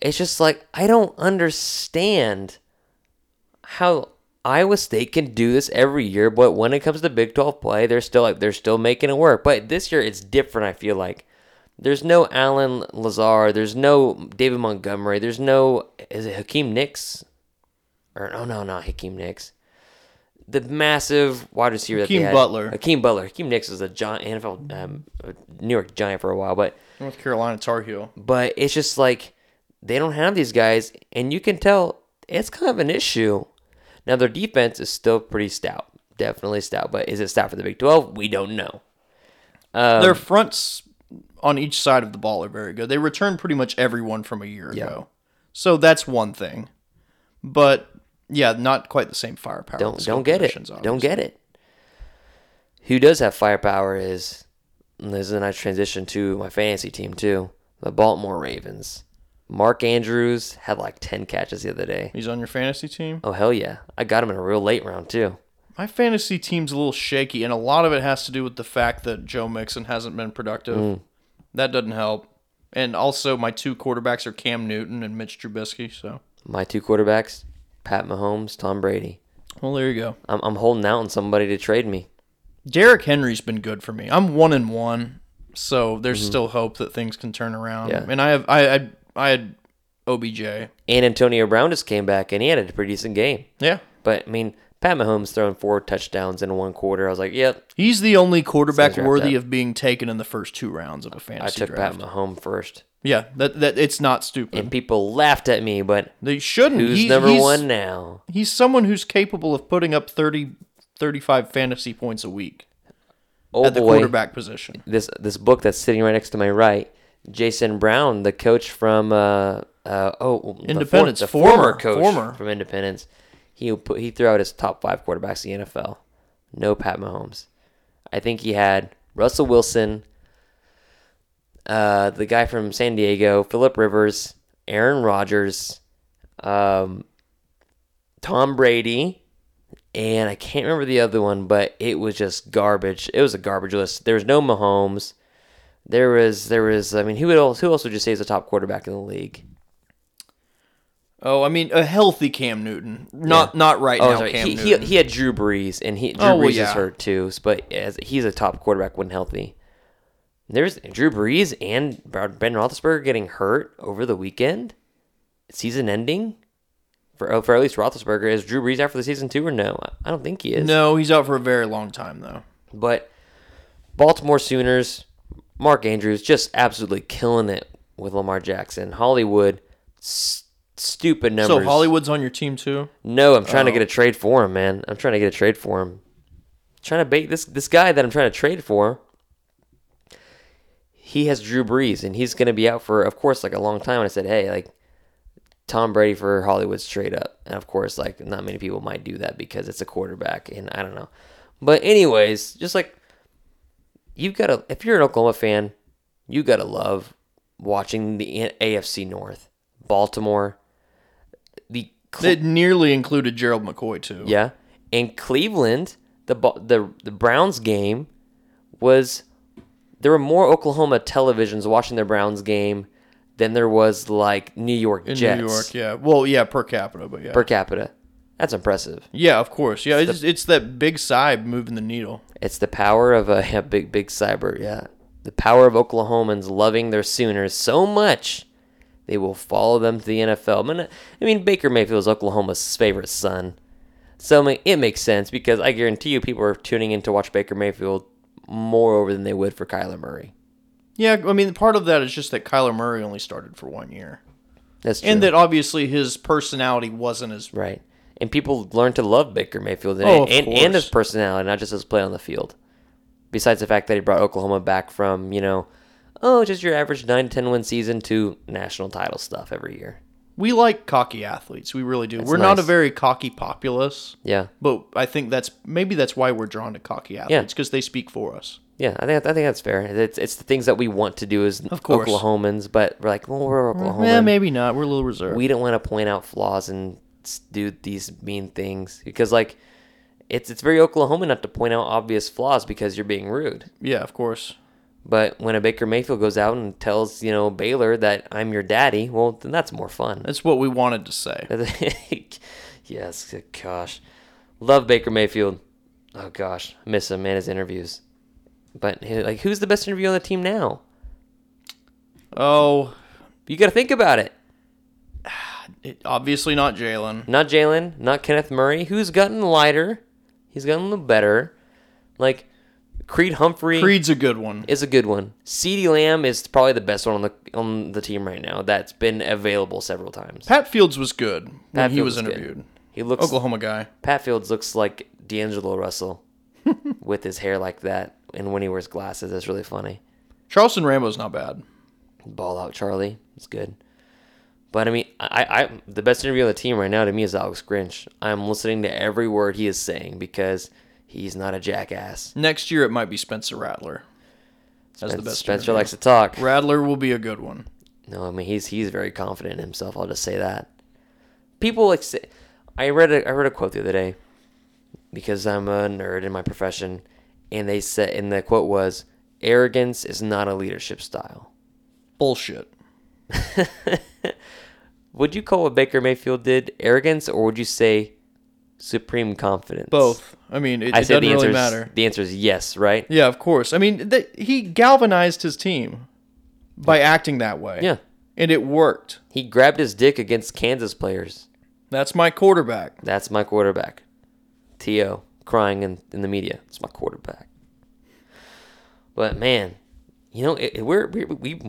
It's just like, I don't understand how Iowa State can do this every year, but when it comes to Big 12 play, they're still making it work. But this year, it's different, I feel like. There's no Alan Lazar. There's no David Montgomery. There's no, is it Hakeem Nicks? Or, oh, no, not Hakeem Nicks. The massive wide receiver that they had. Hakeem Butler. Hakeem Nicks was a NFL New York Giant for a while. But North Carolina Tar Heel. But it's just like they don't have these guys, and you can tell it's kind of an issue. Now, their defense is still pretty stout. Definitely stout. But is it stout for the Big 12? We don't know. Their fronts on each side of the ball are very good. They return pretty much everyone from a year ago. So that's one thing. But, yeah, not quite the same firepower. Don't get it. Obviously. Don't get it. Who does have firepower is, and this is a nice transition to my fantasy team too, the Baltimore Ravens. Mark Andrews had like 10 catches the other day. He's on your fantasy team? Oh, hell yeah. I got him in a real late round too. My fantasy team's a little shaky, and a lot of it has to do with the fact that Joe Mixon hasn't been productive. That doesn't help. And also, my two quarterbacks are Cam Newton and Mitch Trubisky. So my two quarterbacks, Pat Mahomes, Tom Brady. Well, there you go. I'm holding out on somebody to trade me. Derrick Henry's been good for me. I'm 1-1, so there's still hope that things can turn around. Yeah. And I had OBJ. And Antonio Brown just came back, and he had a pretty decent game. Yeah. But, I mean, Pat Mahomes throwing 4 touchdowns in one quarter. I was like, yep. He's the only quarterback worthy of being taken in the first 2 rounds of a fantasy draft. I took Pat Mahomes first. Yeah, that it's not stupid. And people laughed at me, but they shouldn't. Who's number 1 now? He's someone who's capable of putting up 30, 35 fantasy points a week at the quarterback position. This book that's sitting right next to my right, Jason Brown, the coach from Independence, the former coach from Independence. He threw out his top 5 quarterbacks in the NFL. No Pat Mahomes. I think he had Russell Wilson, the guy from San Diego, Phillip Rivers, Aaron Rodgers, Tom Brady, and I can't remember the other one, but it was just garbage. It was a garbage list. There was no Mahomes. There was. I mean, who else would you say is the top quarterback in the league? Oh, I mean, a healthy Cam Newton. Not right now. Cam Newton. He had Drew Brees, and Drew Brees is hurt too. But he's a top quarterback when healthy. There's Drew Brees and Ben Roethlisberger getting hurt over the weekend. Season-ending for at least Roethlisberger. Is Drew Brees out for the season too, or no? I don't think he is. No, he's out for a very long time though. But Baltimore Sooners, Mark Andrews just absolutely killing it with Lamar Jackson. Hollywood. Stupid numbers. So Hollywood's on your team too? No, I'm trying to get a trade for him, man. Trying to bait this guy that I'm trying to trade for. He has Drew Brees, and he's going to be out for, of course, like a long time. And I said, hey, like Tom Brady for Hollywood straight up. And of course, like not many people might do that because it's a quarterback, and I don't know. But anyways, just like if you're an Oklahoma fan, you gotta love watching the AFC North, Baltimore. It nearly included Gerald McCoy too. Yeah, and Cleveland, the Browns game was. There were more Oklahoma televisions watching the Browns game than there was like New York Jets. In New York, yeah. Well, yeah, per capita, but yeah. Per capita, that's impressive. Yeah, of course. Yeah, it's that big Cyb moving the needle. It's the power of a big Cyber. Yeah, the power of Oklahomans loving their Sooners so much. They will follow them to the NFL. I mean, Baker Mayfield's Oklahoma's favorite son. So I mean, it makes sense because I guarantee you people are tuning in to watch Baker Mayfield more over than they would for Kyler Murray. Yeah, I mean, part of that is just that Kyler Murray only started for 1 year. That's true. And that obviously his personality wasn't as... Right. And people learn to love Baker Mayfield and his personality, not just his play on the field. Besides the fact that he brought Oklahoma back from, you know... Oh, just your average 9-10 win season to national title stuff every year. We like cocky athletes. We really do. We're not a very cocky populace. Yeah. But I think that's why we're drawn to cocky athletes, because they speak for us. Yeah, I think that's fair. It's the things that we want to do as Oklahomans, but we're like, well, we're Oklahoman. Yeah, maybe not. We're a little reserved. We don't want to point out flaws and do these mean things, because like it's very Oklahoman not to point out obvious flaws because you're being rude. Yeah, of course. But when a Baker Mayfield goes out and tells, you know, Baylor that I'm your daddy, well, then that's more fun. That's what we wanted to say. Yes, gosh. Love Baker Mayfield. Oh, gosh. Miss him, man, his interviews. But, like, who's the best interview on the team now? Oh, you got to think about it. Obviously not Jalen. Not Jalen. Not Kenneth Murray, who's gotten lighter. He's gotten a little better. Like, Creed Humphrey. Creed's a good one. Is a good one. CeeDee Lamb is probably the best one on the team right now that's been available several times. Pat Fields was good when he was interviewed. Good. He looks Oklahoma guy. Pat Fields looks like D'Angelo Russell with his hair like that, and when he wears glasses, that's really funny. Charleston Rambo's not bad. Ball out Charlie. It's good. But, I mean, I the best interview on the team right now to me is Alex Grinch. I'm listening to every word he is saying because he's not a jackass. Next year, it might be Spencer Rattler. That's the best Spencer interview. Likes to talk. Rattler will be a good one. No, I mean, he's very confident in himself. I'll just say that. People like say... I read a quote the other day because I'm a nerd in my profession, and they said, and the quote was, "Arrogance is not a leadership style." Bullshit. Would you call what Baker Mayfield did arrogance, or would you say supreme confidence? Both. I mean, it doesn't really matter. The answer is yes, right? Yeah, of course. I mean, he galvanized his team by acting that way. Yeah, and it worked. He grabbed his dick against Kansas players. That's my quarterback. That's my quarterback. T.O. crying in the media. It's my quarterback. But, man, you know,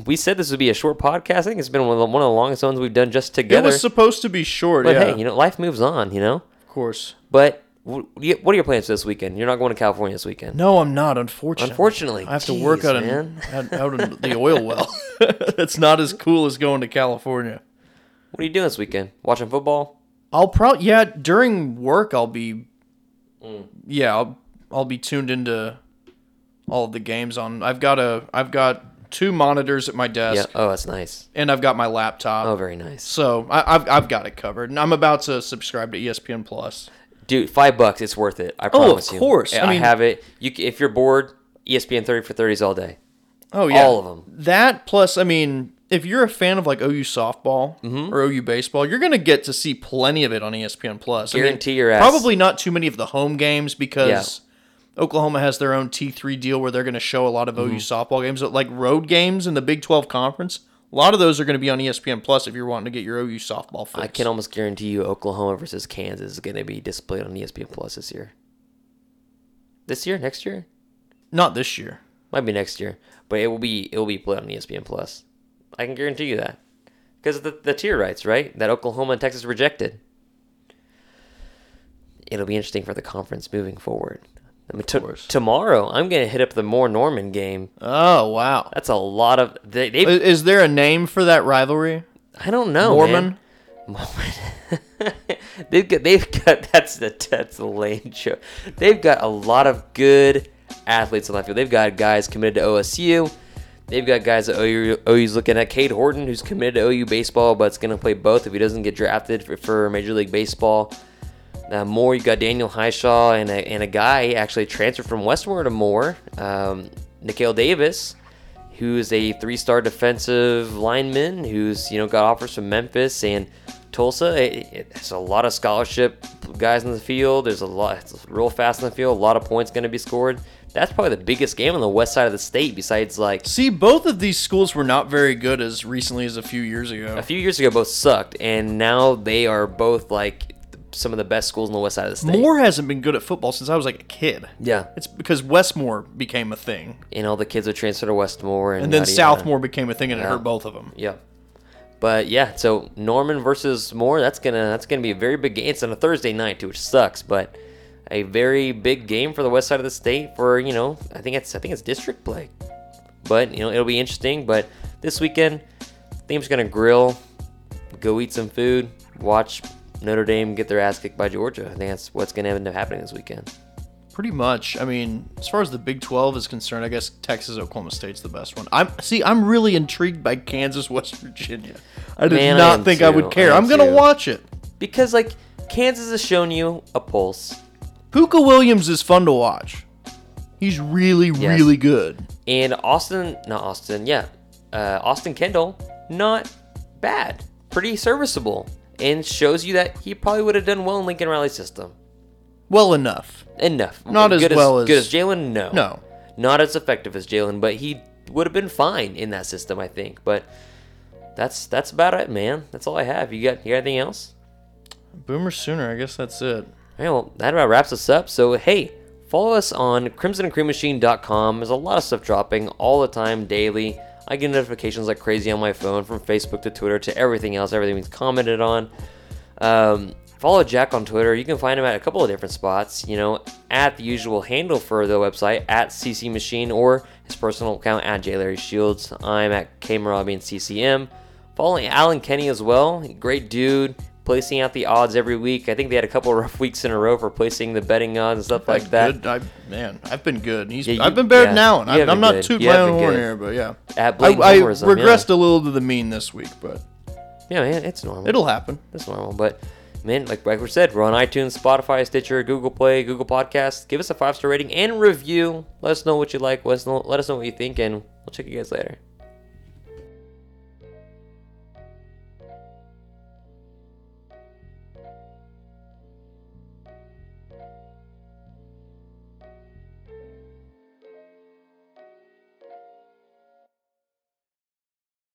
we said this would be a short podcast. I think it's been one of the longest ones we've done just together. It was supposed to be short, but, yeah. But, hey, you know, life moves on, you know? Of course. But what are your plans for this weekend? You're not going to California this weekend. No, I'm not, unfortunately. I have to work out in the oil well. It's not as cool as going to California. What are you doing this weekend? Watching football? I'll probably, yeah, during work I'll be, I'll be tuned into all of the games on. I've got two monitors at my desk. Yeah. Oh, that's nice. And I've got my laptop. Oh, very nice. So I've got it covered, and I'm about to subscribe to ESPN Plus. Dude, $5, it's worth it. I promise you. Oh, of course. You. I mean, have it. If you're bored, ESPN 30 for 30s all day. Oh yeah, all of them. That plus, I mean. If you're a fan of like OU softball or OU baseball, you're going to get to see plenty of it on ESPN Plus. Guarantee your ass. Probably not too many of the home games because Oklahoma has their own T3 deal where they're going to show a lot of OU softball games, but like road games in the Big 12 Conference. A lot of those are going to be on ESPN Plus if you're wanting to get your OU softball fix. I can almost guarantee you Oklahoma versus Kansas is going to be displayed on ESPN Plus this year. This year? Next year? Not this year. Might be next year, but it will be played on ESPN Plus. I can guarantee you that. Because of the tier rights, right? That Oklahoma and Texas rejected. It'll be interesting for the conference moving forward. I mean, tomorrow, I'm going to hit up the Moore Norman game. Oh, wow. That's a lot of... Is there a name for that rivalry? I don't know, Mormon? They've got... That's the lame joke. They've got a lot of good athletes on that field. They've got guys committed to OSU. They've got guys at OU. OU's looking at Cade Horton, who's committed to OU baseball, but it's going to play both if he doesn't get drafted for Major League Baseball. Moore, you got Daniel Highshaw and a guy actually transferred from Westmore to Moore, Nicale Davis, who is a three-star defensive lineman who's got offers from Memphis and Tulsa. It's a lot of scholarship guys in the field. There's a lot. It's real fast in the field. A lot of points going to be scored. That's probably the biggest game on the west side of the state besides like... See, both of these schools were not very good as recently as a few years ago. A few years ago, both sucked, and now they are both like some of the best schools on the west side of the state. Moore hasn't been good at football since I was like a kid. Yeah. It's because Westmore became a thing. And all the kids would transfer to Westmore. And then Southmore became a thing, and it hurt both of them. Yeah. But yeah, so Norman versus Moore, that's gonna be a very big game. It's on a Thursday night, too, which sucks, but... A very big game for the west side of the state for, I think it's district play. But, it'll be interesting. But this weekend, I think I'm just going to grill, go eat some food, watch Notre Dame get their ass kicked by Georgia. I think that's what's going to end up happening this weekend. Pretty much. I mean, as far as the Big 12 is concerned, I guess Texas, Oklahoma State's the best one. I'm really intrigued by Kansas, West Virginia. I would care. I'm going to watch it. Because, Kansas has shown you a pulse. Puka Williams is fun to watch. He's really good. And Austin Kendall, not bad. Pretty serviceable. And shows you that he probably would have done well in Lincoln Riley's system. Well enough. Not as well as... Good as Jalen, no. No. Not as effective as Jalen, but he would have been fine in that system, I think. But that's about it, man. That's all I have. You got anything else? Boomer Sooner, I guess that's it. All right, well, that about wraps us up. So, hey, follow us on crimsonandcreammachine.com. There's a lot of stuff dropping all the time, daily. I get notifications like crazy on my phone, from Facebook to Twitter to everything else, everything we've commented on. Follow Jack on Twitter. You can find him at a couple of different spots, at the usual handle for the website, at CC Machine, or his personal account, at J. Larry Shields. I'm at K. Marabi and CCM. Following Alan Kenny as well. Great dude. Placing out the odds every week. I think they had a couple of rough weeks in a row for placing the betting odds and stuff like that. Good. I've been good. I've been better now. I'm not too bland on here, but yeah. I regressed a little to the mean this week, but yeah, man, it's normal. It'll happen. It's normal, but man, like we said, we're on iTunes, Spotify, Stitcher, Google Play, Google Podcasts. Give us a 5-star rating and review. Let us know what you like. Let us know what you think, and we'll check you guys later.